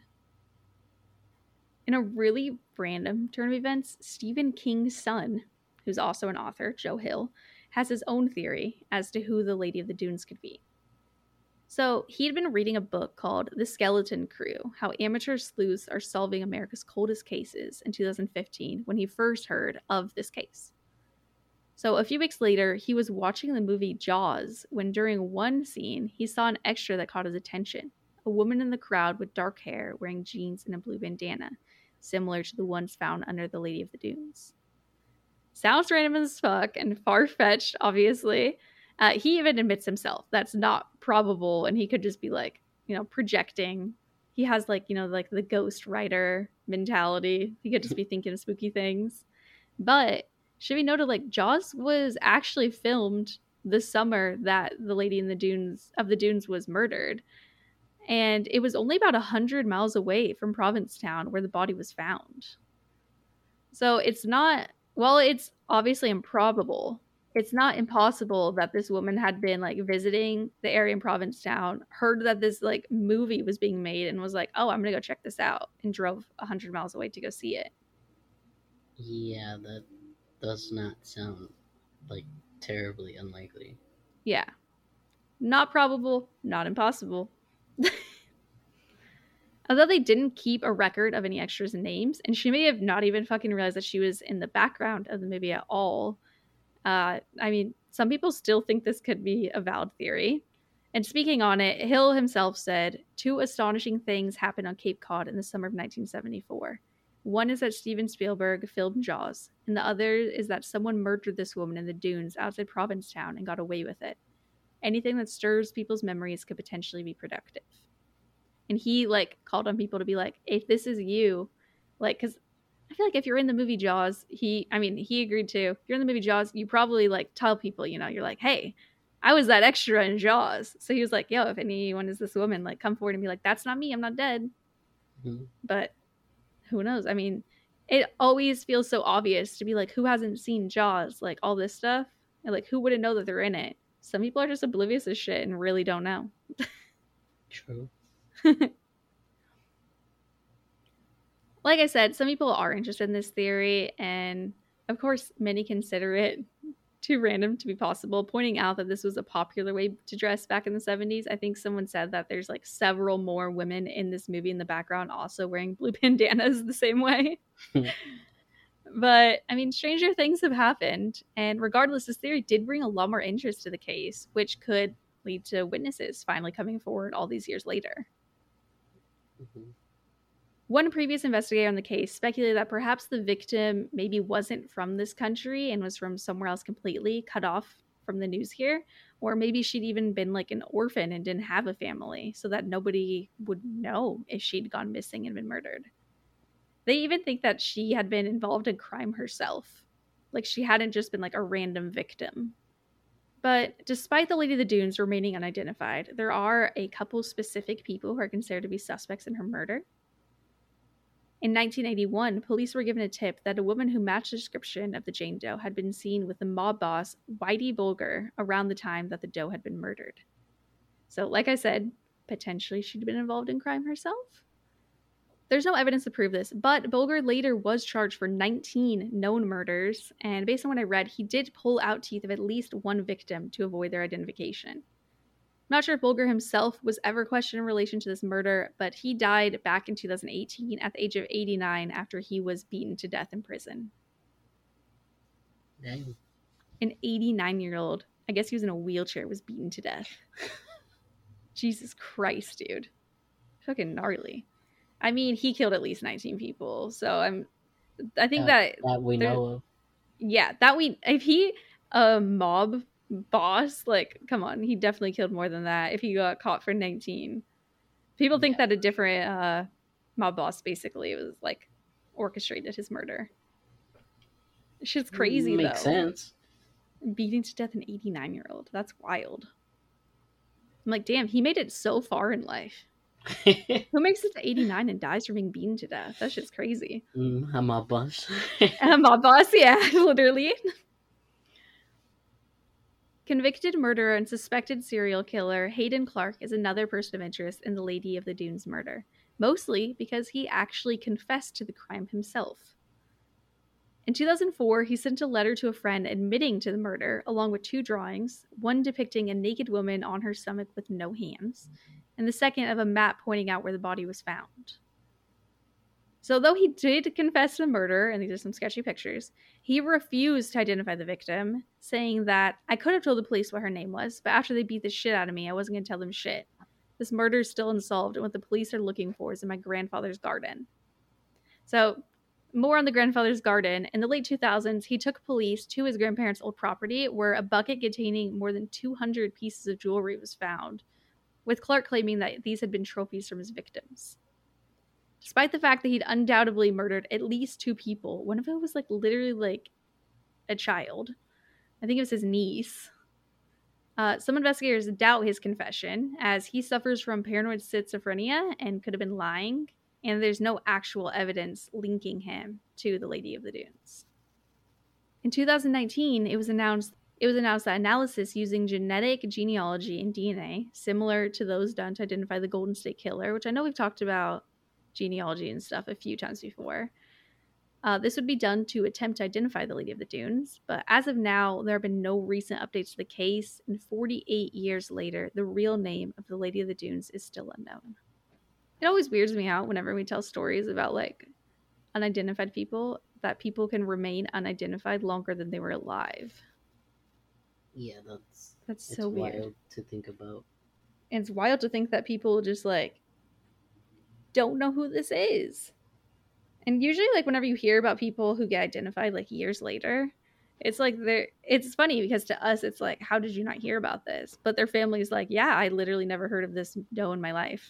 In a really random turn of events, Stephen King's son, who's also an author, Joe Hill, has his own theory as to who the Lady of the Dunes could be. So he had been reading a book called The Skeleton Crew, How Amateur Sleuths Are Solving America's Coldest Cases in 2015 when he first heard of this case. So a few weeks later, he was watching the movie Jaws when during one scene, he saw an extra that caught his attention, a woman in the crowd with dark hair wearing jeans and a blue bandana. similar to the ones found under the Lady of the Dunes. Sounds random as fuck and far-fetched, obviously. He even admits himself that's not probable, and he could just be like, you know, projecting. He has like, you know, like the ghost writer mentality. He could just be thinking of spooky things. But should be noted, like, Jaws was actually filmed the summer that the Lady in the Dunes of the Dunes was murdered, and it was only about 100 miles away from Provincetown where the body was found. So it's not, well, it's obviously improbable. It's not impossible that this woman had been like visiting the area in Provincetown, heard that this like movie was being made, and was like, "Oh, I'm gonna go check this out," and drove 100 miles away to go see it. Yeah, that does not sound like terribly unlikely. Yeah, not probable, not impossible. Although they didn't keep a record of any extras' names, and she may have not even fucking realized that she was in the background of the movie at all. I mean, some people still think this could be a valid theory. And speaking on it, Hill himself said, "Two astonishing things happened on Cape Cod in the summer of 1974. One is that Steven Spielberg filmed Jaws, and the other is that someone murdered this woman in the dunes outside Provincetown and got away with it. Anything that stirs people's memories could potentially be productive." And he, like, called on people to be like, if this is you, like, because I feel like if you're in the movie Jaws, he agreed to, if you're in the movie Jaws, you probably, like, tell people, you know, you're like, "Hey, I was that extra in Jaws." So he was like, "Yo, if anyone is this woman, like, come forward and be like, that's not me, I'm not dead." Mm-hmm. But who knows? I mean, it always feels so obvious to be like, who hasn't seen Jaws? Like, all this stuff. And, like, who wouldn't know that they're in it? Some people are just oblivious as shit and really don't know. True. Like I said, some people are interested in this theory, and of course, many consider it too random to be possible, pointing out that this was a popular way to dress back in the 70s. I think someone said that there's like several more women in this movie in the background also wearing blue bandanas the same way. But I mean, stranger things have happened, and regardless, this theory did bring a lot more interest to the case, which could lead to witnesses finally coming forward all these years later. Mm-hmm. One previous investigator on the case speculated that perhaps the victim maybe wasn't from this country and was from somewhere else completely cut off from the news here, or maybe she'd even been like an orphan and didn't have a family, so that nobody would know if she'd gone missing and been murdered. They even think that she had been involved in crime herself, like she hadn't just been like a random victim. But despite the Lady of the Dunes remaining unidentified, there are a couple specific people who are considered to be suspects in her murder. In 1981, police were given a tip that a woman who matched the description of the Jane Doe had been seen with the mob boss Whitey Bulger around the time that the Doe had been murdered. So, like I said, potentially she'd been involved in crime herself. There's no evidence to prove this, but Bulger later was charged for 19 known murders, and based on what I read, he did pull out teeth of at least one victim to avoid their identification. I'm not sure if Bulger himself was ever questioned in relation to this murder, but he died back in 2018 at the age of 89 after he was beaten to death in prison. Dang. An 89-year-old, I guess he was in a wheelchair, was beaten to death. Jesus Christ, dude. Fucking gnarly. I mean, he killed at least 19 people, so I think that we know of. Yeah, if he a mob boss, like, come on, he definitely killed more than that if he got caught for 19. People think that a different mob boss basically was like orchestrated his murder. Shit's crazy. Makes sense. Beating to death an 89-year-old, that's wild. I'm like, damn, he made it so far in life. Who makes it to 89 and dies from being beaten to death? That shit's crazy. I'm a boss. I'm a boss, yeah, literally. Convicted murderer and suspected serial killer Hayden Clark is another person of interest in the Lady of the Dunes murder, mostly because he actually confessed to the crime himself. In 2004, he sent a letter to a friend admitting to the murder, along with two drawings, one depicting a naked woman on her stomach with no hands, and the second of a map pointing out where the body was found. So though he did confess to the murder, and these are some sketchy pictures, he refused to identify the victim, saying that, "I could have told the police what her name was, but after they beat the shit out of me, I wasn't going to tell them shit. This murder is still unsolved, and what the police are looking for is in my grandfather's garden." So more on the grandfather's garden. In the late 2000s, he took police to his grandparents' old property where a bucket containing more than 200 pieces of jewelry was found, with Clark claiming that these had been trophies from his victims. Despite the fact that he'd undoubtedly murdered at least two people, one of them was literally a child. I think it was his niece. Some investigators doubt his confession, as he suffers from paranoid schizophrenia and could have been lying, and there's no actual evidence linking him to the Lady of the Dunes. In 2019, it was announced that analysis using genetic genealogy and DNA, similar to those done to identify the Golden State Killer, which I know we've talked about genealogy and stuff a few times before. This would be done to attempt to identify the Lady of the Dunes, but as of now, there have been no recent updates to the case, and 48 years later, the real name of the Lady of the Dunes is still unknown. It always weirds me out whenever we tell stories about, unidentified people, that people can remain unidentified longer than they were alive. Yeah, that's so weird. It's wild to think about. And it's wild to think that people just, don't know who this is. And usually, whenever you hear about people who get identified, years later, it's it's funny because to us, it's how did you not hear about this? But their family is yeah, I literally never heard of this doe in my life.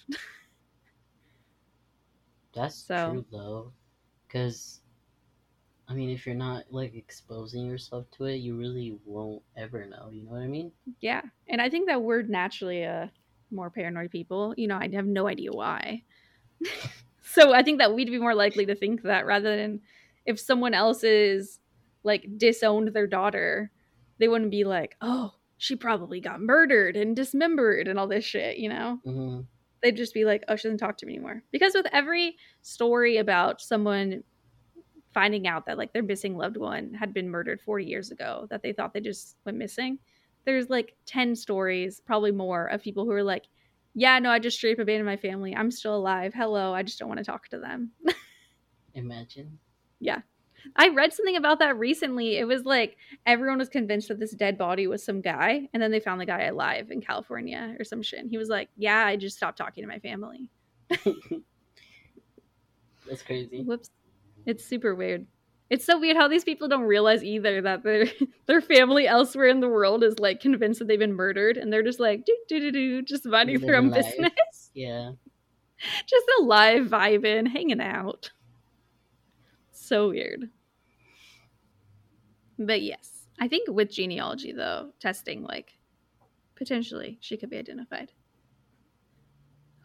That's true, though. Because, I mean, if you're not, exposing yourself to it, you really won't ever know. You know what I mean? Yeah. And I think that we're naturally more paranoid people. You know, I have no idea why. So I think that we'd be more likely to think that rather than if someone else is disowned their daughter, they wouldn't be oh, she probably got murdered and dismembered and all this shit, you know? Mm-hmm. They'd just be oh, she doesn't talk to me anymore. Because with every story about someone finding out that their missing loved one had been murdered 40 years ago, that they thought they just went missing, there's 10 stories, probably more, of people who are yeah, no, I just straight up abandoned my family. I'm still alive. Hello, I just don't want to talk to them. Imagine. Yeah. I read something about that recently. It was everyone was convinced that this dead body was some guy, and then they found the guy alive in California or some shit. And he was yeah, I just stopped talking to my family. That's crazy. Whoops. It's super weird. It's so weird how these people don't realize either that their family elsewhere in the world is convinced that they've been murdered, and they're just just minding their own business. Yeah, just alive, vibing, hanging out. So weird. But yes, I think with genealogy though, testing potentially she could be identified.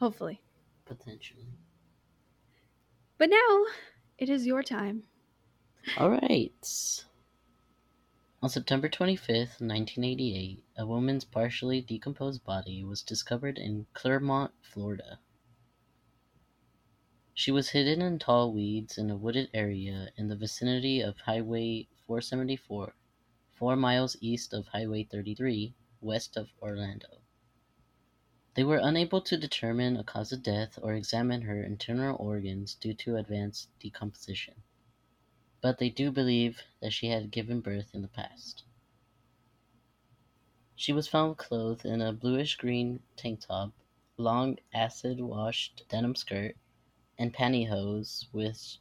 Hopefully. Potentially. But now it is your time. All right. On September 25th, 1988, a woman's partially decomposed body was discovered in Clermont, Florida. She was hidden in tall weeds in a wooded area in the vicinity of Highway 474, 4 miles east of Highway 33, west of Orlando. They were unable to determine a cause of death or examine her internal organs due to advanced decomposition. But they do believe that she had given birth in the past. She was found clothed in a bluish-green tank top, long acid-washed denim skirt, and pantyhose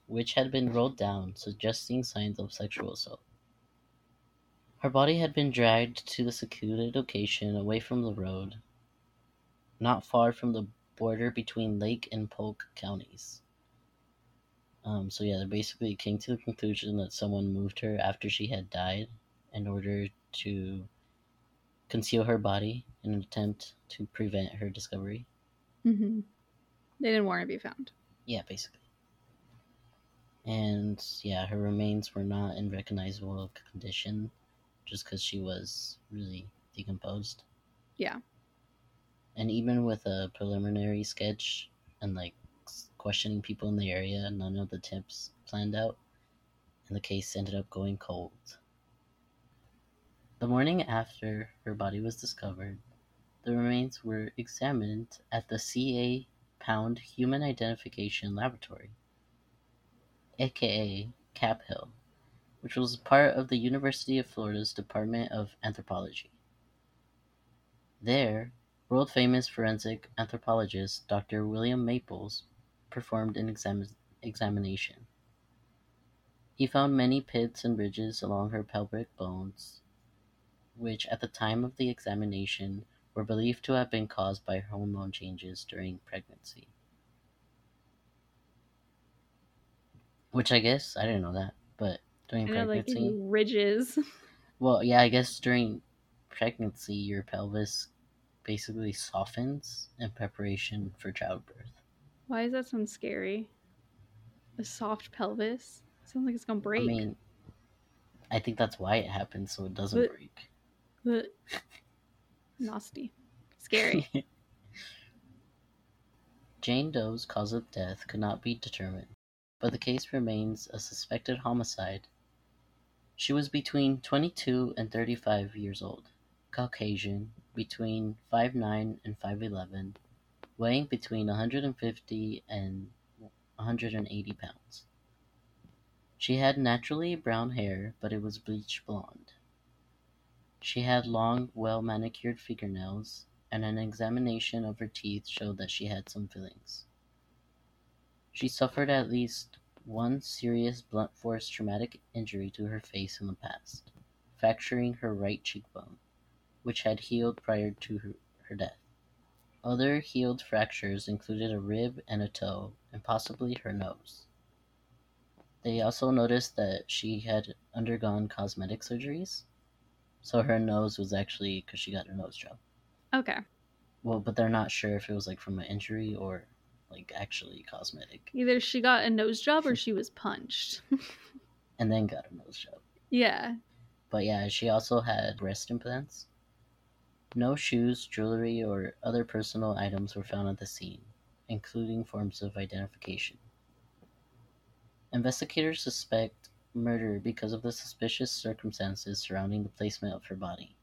which had been rolled down, suggesting signs of sexual assault. Her body had been dragged to the secluded location away from the road, not far from the border between Lake and Polk counties. They basically came to the conclusion that someone moved her after she had died in order to conceal her body in an attempt to prevent her discovery. Mm-hmm. They didn't want her to be found. Yeah, basically. And, yeah, her remains were not in recognizable condition just because she was really decomposed. Yeah. And even with a preliminary sketch and, questioning people in the area, none of the tips planned out, and the case ended up going cold. The morning after her body was discovered, the remains were examined at the C.A. Pound Human Identification Laboratory, aka CAPHIL, which was part of the University of Florida's Department of Anthropology. There, world-famous forensic anthropologist Dr. William Maples performed an examination. He found many pits and ridges along her pelvic bones, which at the time of the examination were believed to have been caused by hormone changes during pregnancy. Which I guess, I didn't know that, but during pregnancy... Like ridges. Well, yeah, I guess during pregnancy, your pelvis basically softens in preparation for childbirth. Why does that sound scary? A soft pelvis? It sounds like it's gonna break. I mean, I think that's why it happens, so it doesn't break. Nasty. Scary. Jane Doe's cause of death could not be determined, but the case remains a suspected homicide. She was between 22 and 35 years old, Caucasian, between 5'9 and 5'11, weighing between 150 and 180 pounds. She had naturally brown hair, but it was bleached blonde. She had long, well-manicured fingernails, and an examination of her teeth showed that she had some fillings. She suffered at least one serious blunt force traumatic injury to her face in the past, fracturing her right cheekbone, which had healed prior to her death. Other healed fractures included a rib and a toe, and possibly her nose. They also noticed that she had undergone cosmetic surgeries, so her nose was actually because she got her nose job. Okay. Well, but they're not sure if it was, like, from an injury or, like, actually cosmetic. Either she got a nose job or she was punched. And then got a nose job. Yeah. But, yeah, she also had breast implants. No shoes, jewelry, or other personal items were found at the scene, including forms of identification. Investigators suspect murder because of the suspicious circumstances surrounding the placement of her body.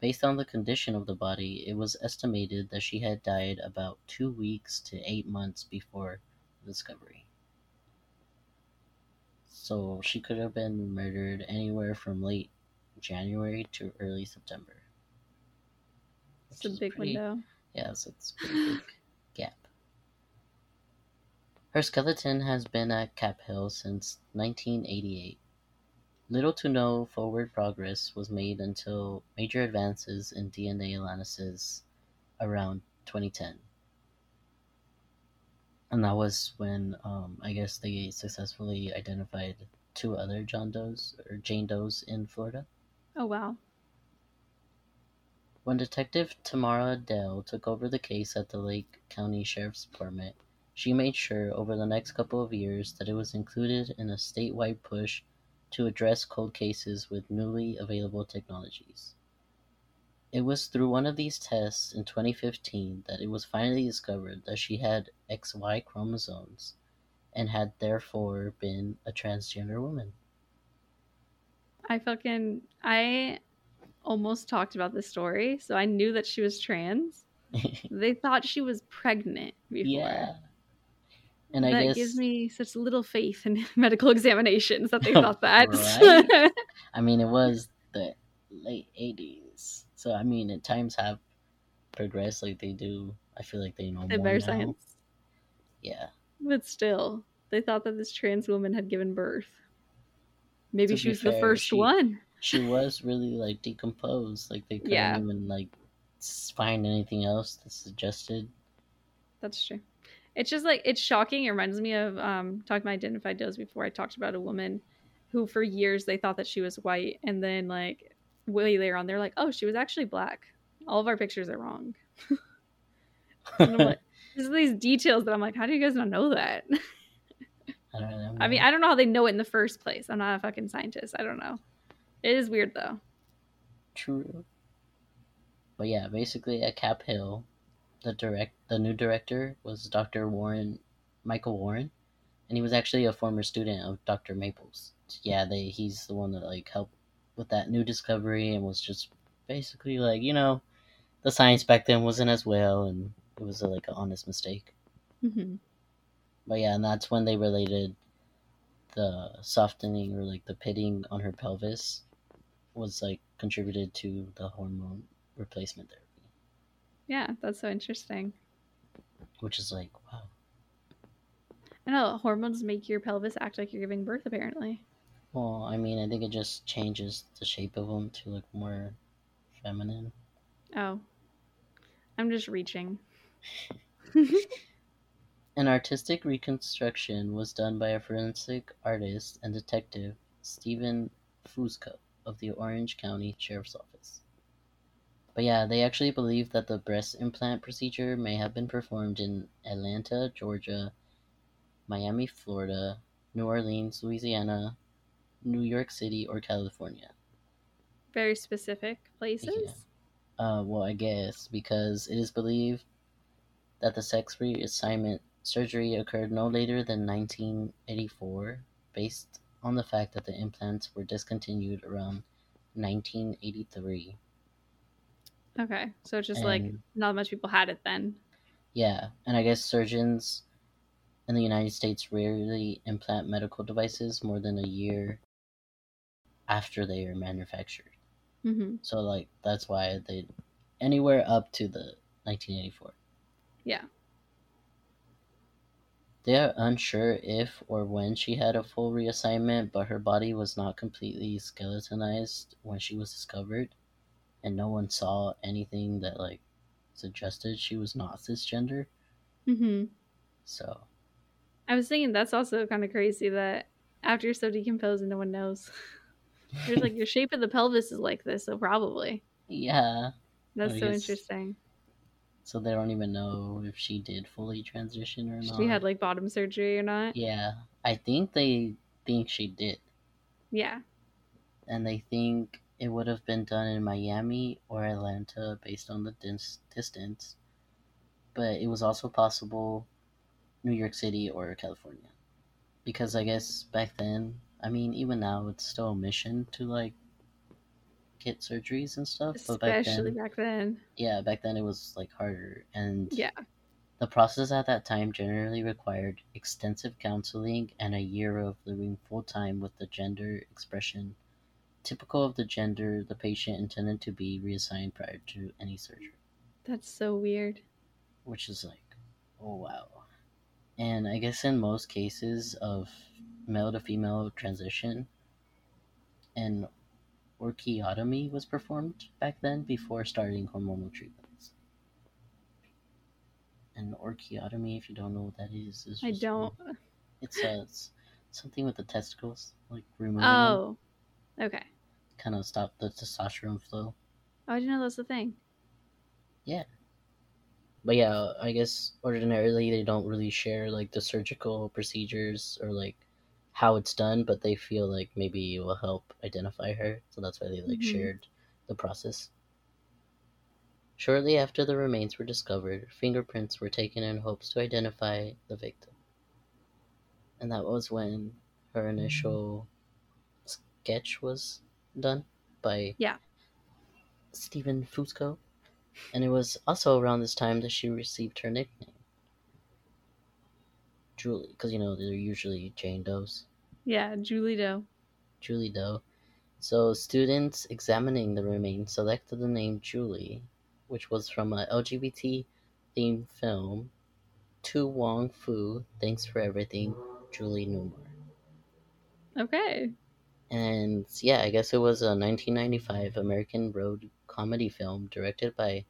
Based on the condition of the body, it was estimated that she had died about 2 weeks to 8 months before the discovery. So she could have been murdered anywhere from late January to early September. It's a big window. Yes, it's a pretty big gap. Her skeleton has been at CAPHIL since 1988. Little to no forward progress was made until major advances in DNA analysis around 2010. And that was when, I guess, they successfully identified 2 other John Does, or Jane Does, in Florida. Oh, wow. When Detective Tamara Dell took over the case at the Lake County Sheriff's Department, she made sure over the next couple of years that it was included in a statewide push to address cold cases with newly available technologies. It was through one of these tests in 2015 that it was finally discovered that she had XY chromosomes and had therefore been a transgender woman. I almost talked about this story, so I knew that she was trans. They thought she was pregnant before. Yeah. And that gives me such little faith in medical examinations that they thought that. Right? I mean, it was the late 80s. So, I mean, at times have progressed like they do. I feel like they know more now. Science. Yeah. But still, they thought that this trans woman had given birth. Maybe she was the first one. She was really, like, decomposed. Like, they couldn't even, like, find anything else that suggested. That's true. It's just like, it's shocking. It reminds me of talking about identified does before. I talked about a woman who for years they thought that she was white. And then like way later on, they're like, oh, she was actually black. All of our pictures are wrong. And I'm like, there's these details that I'm like, how do you guys not know that? I don't know. I mean, I don't know how they know it in the first place. I'm not a fucking scientist. I don't know. It is weird though. True. But yeah, basically at CAPHIL, the new director was Dr. Warren Michael Warren, and he was actually a former student of Dr. Maples. Yeah, he's the one that like helped with that new discovery and was just basically like, you know, the science back then wasn't as well and it was like an honest mistake. Mm-hmm. But yeah, and that's when they related the softening or like the pitting on her pelvis was like contributed to the hormone replacement there. Yeah, that's so interesting. Which is like, wow. I know, hormones make your pelvis act like you're giving birth, apparently. Well, I mean, I think it just changes the shape of them to look more feminine. Oh. I'm just reaching. An artistic reconstruction was done by a forensic artist and detective, Stephen Fusco, of the Orange County Sheriff's Office. But yeah, they actually believe that the breast implant procedure may have been performed in Atlanta, Georgia, Miami, Florida, New Orleans, Louisiana, New York City, or California. Very specific places? Yeah. Well, I guess, because it is believed that the sex reassignment surgery occurred no later than 1984, based on the fact that the implants were discontinued around 1983. Okay, so it's just not much people had it then. Yeah, and I guess surgeons in the United States rarely implant medical devices more than a year after they are manufactured. Mm-hmm. So, that's why they... Anywhere up to the 1984. Yeah. They are unsure if or when she had a full reassignment, but her body was not completely skeletonized when she was discovered, and no one saw anything that, suggested she was not cisgender. Mm-hmm. So... I was thinking that's also kind of crazy that after you're so decomposed, no one knows. There's your shape of the pelvis is like this, so probably. Yeah. That's so interesting. So they don't even know if she did fully transition or not. She had bottom surgery or not. Yeah. I think they think she did. Yeah. And they think it would have been done in Miami or Atlanta based on the distance. But it was also possible... New York City or California, because I guess back then, I mean, even now, it's still a mission to get surgeries and stuff. Especially back then. Yeah, back then it was harder, and yeah, the process at that time generally required extensive counseling and a year of living full time with the gender expression, typical of the gender the patient intended to be reassigned prior to any surgery. That's so weird. Which is oh wow. And I guess in most cases of male to female transition, an orchiotomy was performed back then before starting hormonal treatments. An orchiotomy, if you don't know what that is I don't. It's something with the testicles, removing. Oh, okay. Kind of stop the testosterone flow. Oh, I didn't know that was the thing. Yeah. But yeah, I guess ordinarily they don't really share the surgical procedures or how it's done, but they feel maybe it will help identify her, so that's why they mm-hmm. shared the process. Shortly after the remains were discovered, fingerprints were taken in hopes to identify the victim. And that was when her initial sketch was done by Stephen Fusco. And it was also around this time that she received her nickname, Julie, because, they're usually Jane Does. Yeah, Julie Doe. Julie Doe. So students examining the remains selected the name Julie, which was from a LGBT-themed film, To Wong Foo, Thanks for Everything, Julie Newmar. Okay. And, yeah, I guess it was a 1995 American road comedy film directed by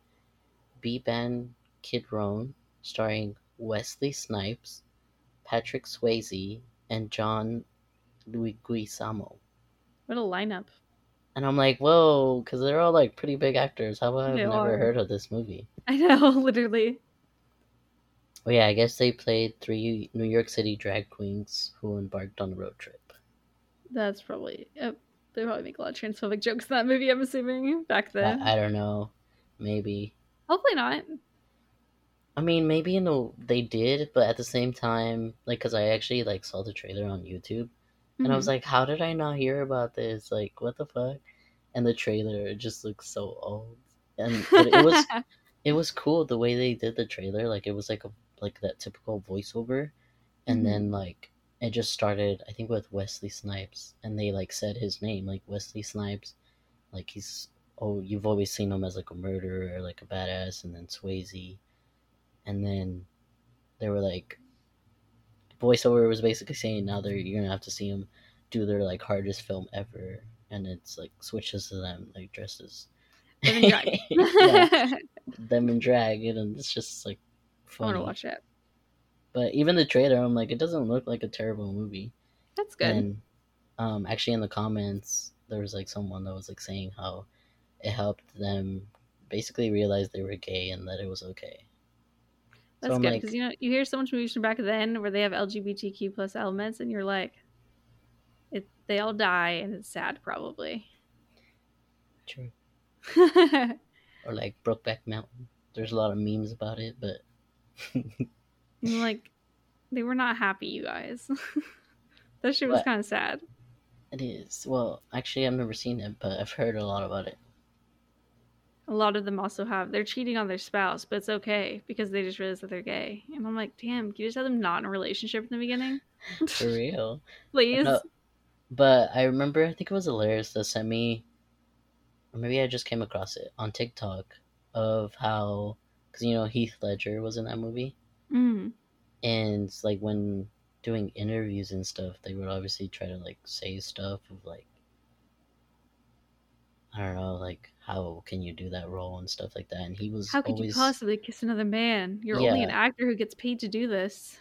B. Ban Kidron, starring Wesley Snipes, Patrick Swayze, and John Luigi Samo. What a lineup. And I'm whoa, because they're all, pretty big actors. How have I never heard of this movie? I know, literally. Well, yeah, I guess they played three New York City drag queens who embarked on a road trip. That's probably... They probably make a lot of transphobic jokes in that movie, I'm assuming, back then. I don't know. Maybe. Hopefully not. I mean, maybe they did, but at the same time, because I actually, saw the trailer on YouTube, and I was how did I not hear about this? What the fuck? And the trailer just looks so old. And it was cool the way they did the trailer. It was that typical voiceover, and then, it just started, I think, with Wesley Snipes, and they said his name, Wesley Snipes, he's you've always seen him as a murderer, a badass, and then Swayze, and then they were voiceover was basically saying now they're you're gonna have to see them do their like hardest film ever, and it's like switches to them like dressed as them in drag, yeah, them in drag, and it's just like funny. I want to watch it. But even the trailer, I'm like, it doesn't look like a terrible movie. That's good. And actually, in the comments, there was like someone that was like saying how it helped them basically realize they were gay and that it was okay. That's so good, because like, you know, you hear so much movies from back then where they have LGBTQ plus elements, and you're like, they all die and it's sad, probably. True. Or like Brokeback Mountain. There's a lot of memes about it, but like they were not happy, you guys. That shit was kind of sad. It is. Well, actually, I've never seen it, but I've heard a lot about it. A lot of them also have. They're cheating on their spouse, but it's okay because they just realize that they're gay. And I'm like, damn, can you just have them not in a relationship in the beginning? For real. Please. But I remember, I think it was Hilarious that sent me, or maybe I just came across it on TikTok, of how, because you know Heath Ledger was in that movie. Mm. And it's like when doing interviews and stuff, they would obviously try to like say stuff of like, I don't know, like how can you do that role and stuff like that. And he was, how could you possibly kiss another man? You're only an actor who gets paid to do this.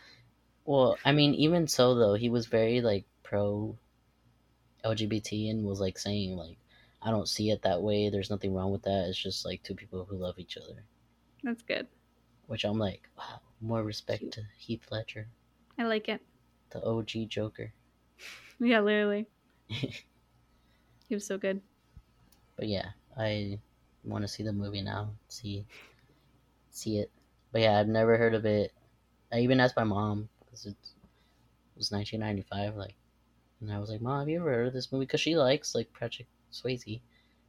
Well, I mean, even so though, he was very like pro LGBT and was like saying like, I don't see it that way. There's nothing wrong with that. It's just like two people who love each other. That's good. Which I'm like, wow, more respect to Heath Ledger. I like it. The OG Joker. Yeah, literally. He was so good. But yeah, I want to see the movie now. See it. But yeah, I've never heard of it. I even asked my mom, because it was 1995, like, and I was like, Mom, have you ever heard of this movie? Because she likes like Patrick Swayze,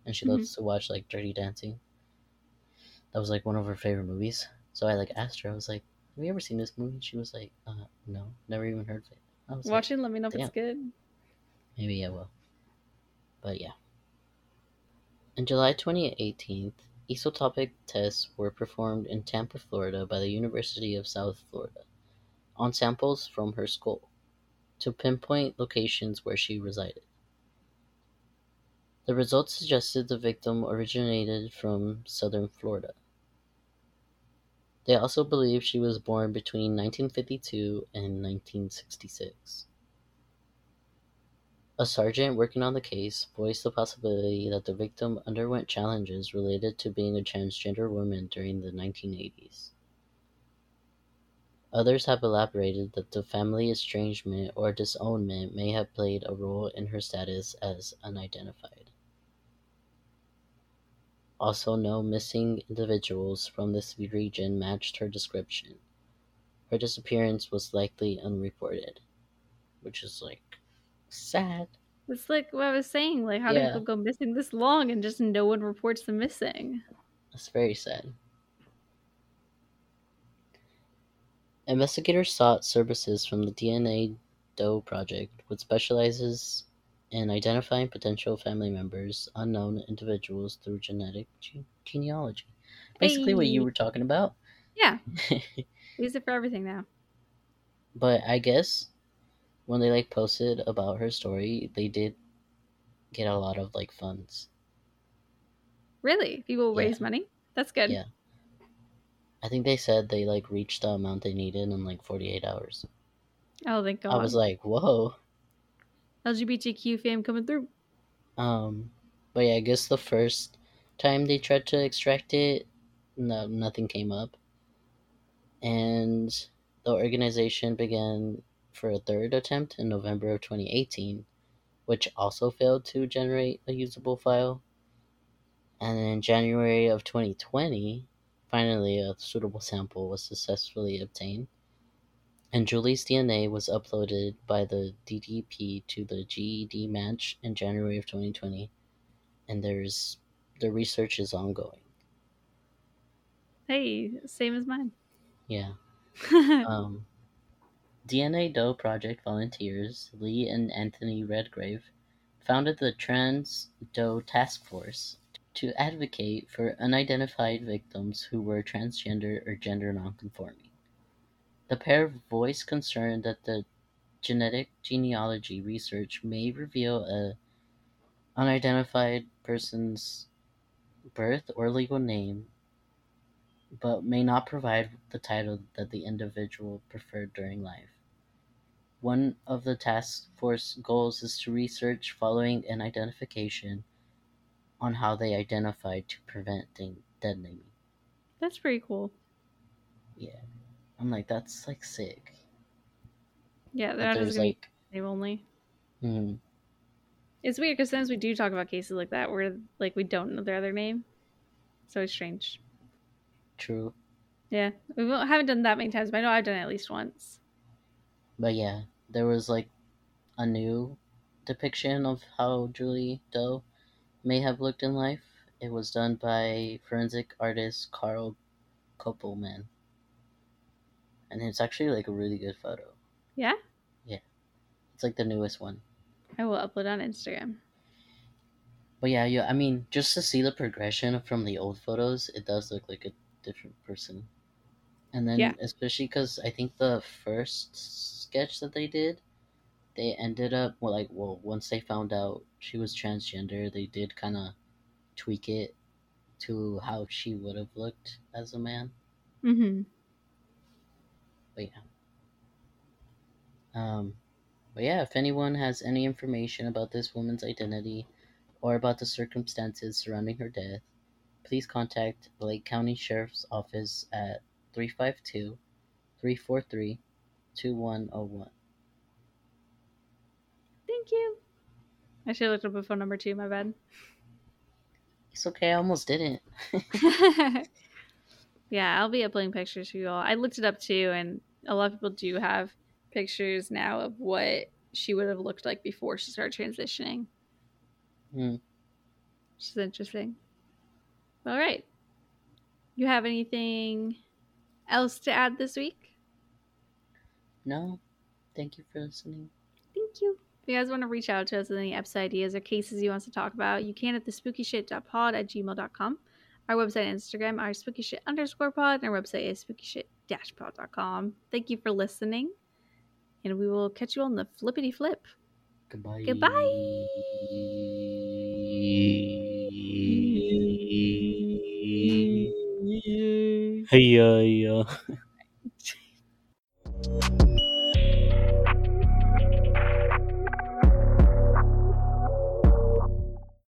and she loves to watch like Dirty Dancing. That was like one of her favorite movies. So I like asked her, I was like, have you ever seen this movie? She was like, no, never even heard of it. I was watching, let me know if it's good. Maybe I will. But yeah. In July 2018, isotopic tests were performed in Tampa, Florida by the University of South Florida on samples from her skull to pinpoint locations where she resided. The results suggested the victim originated from southern Florida. They also believe she was born between 1952 and 1966. A sergeant working on the case voiced the possibility that the victim underwent challenges related to being a transgender woman during the 1980s. Others have elaborated that the family estrangement or disownment may have played a role in her status as unidentified. Also, no missing individuals from this region matched her description. Her disappearance was likely unreported, which is, like, sad. It's like what I was saying, like, how do people go missing this long and just no one reports them missing? That's very sad. Investigators sought services from the DNA Doe Project, which specializes in identifying potential family members, unknown individuals through genetic genealogy. Basically what you were talking about. Yeah. Use it for everything now. But I guess when they, like, posted about her story, they did get a lot of, like, funds. Really? People raise money? That's good. Yeah. I think they said they, like, reached the amount they needed in, like, 48 hours. Oh, thank God. I was like, whoa. LGBTQ fam coming through. But yeah, I guess the first time they tried to extract it, nothing came up. And the organization began for a third attempt in November of 2018, which also failed to generate a usable file. And in January of 2020, finally a suitable sample was successfully obtained. And Julie's DNA was uploaded by the DDP to the GED match in January of 2020, and the research is ongoing. Hey, same as mine. Yeah. DNA Doe Project volunteers Lee and Anthony Redgrave founded the Trans Doe Task Force to advocate for unidentified victims who were transgender or gender nonconforming. The pair voiced concern that the genetic genealogy research may reveal an unidentified person's birth or legal name, but may not provide the title that the individual preferred during life. One of the task force goals is to research following an identification on how they identified to prevent deadnaming. That's pretty cool. Yeah. I'm like, that's like sick. Yeah, that is like name only. Mm-hmm. It's weird because sometimes we do talk about cases like that where like we don't know their other name. So it's strange. True. Yeah, we haven't done that many times, but I know I've done it at least once. But yeah, there was like a new depiction of how Julie Doe may have looked in life. It was done by forensic artist Carl Koppelman. And it's actually like a really good photo. Yeah? Yeah. It's like the newest one. I will upload on Instagram. But yeah, I mean, just to see the progression from the old photos, it does look like a different person. And then especially because I think the first sketch that they did, they ended up, once they found out she was transgender, they did kind of tweak it to how she would have looked as a man. Mm-hmm. But yeah. If anyone has any information about this woman's identity or about the circumstances surrounding her death, please contact the Lake County Sheriff's Office at 352-343-2101. Thank you. I should have looked up a phone number too, my bad. It's okay, I almost didn't. Yeah, I'll be uploading pictures for you all. I looked it up too, and a lot of people do have pictures now of what she would have looked like before she started transitioning. Mm. Which is interesting. All right. You have anything else to add this week? No. Thank you for listening. Thank you. If you guys want to reach out to us with any episode ideas or cases you want us to talk about, you can at thespookyshit.pod@gmail.com. Our website and Instagram are spookyshit_pod, and our website is spookyshit-pod.com. Thank you for listening, and we will catch you on the flippity flip. Goodbye. Goodbye. Hey.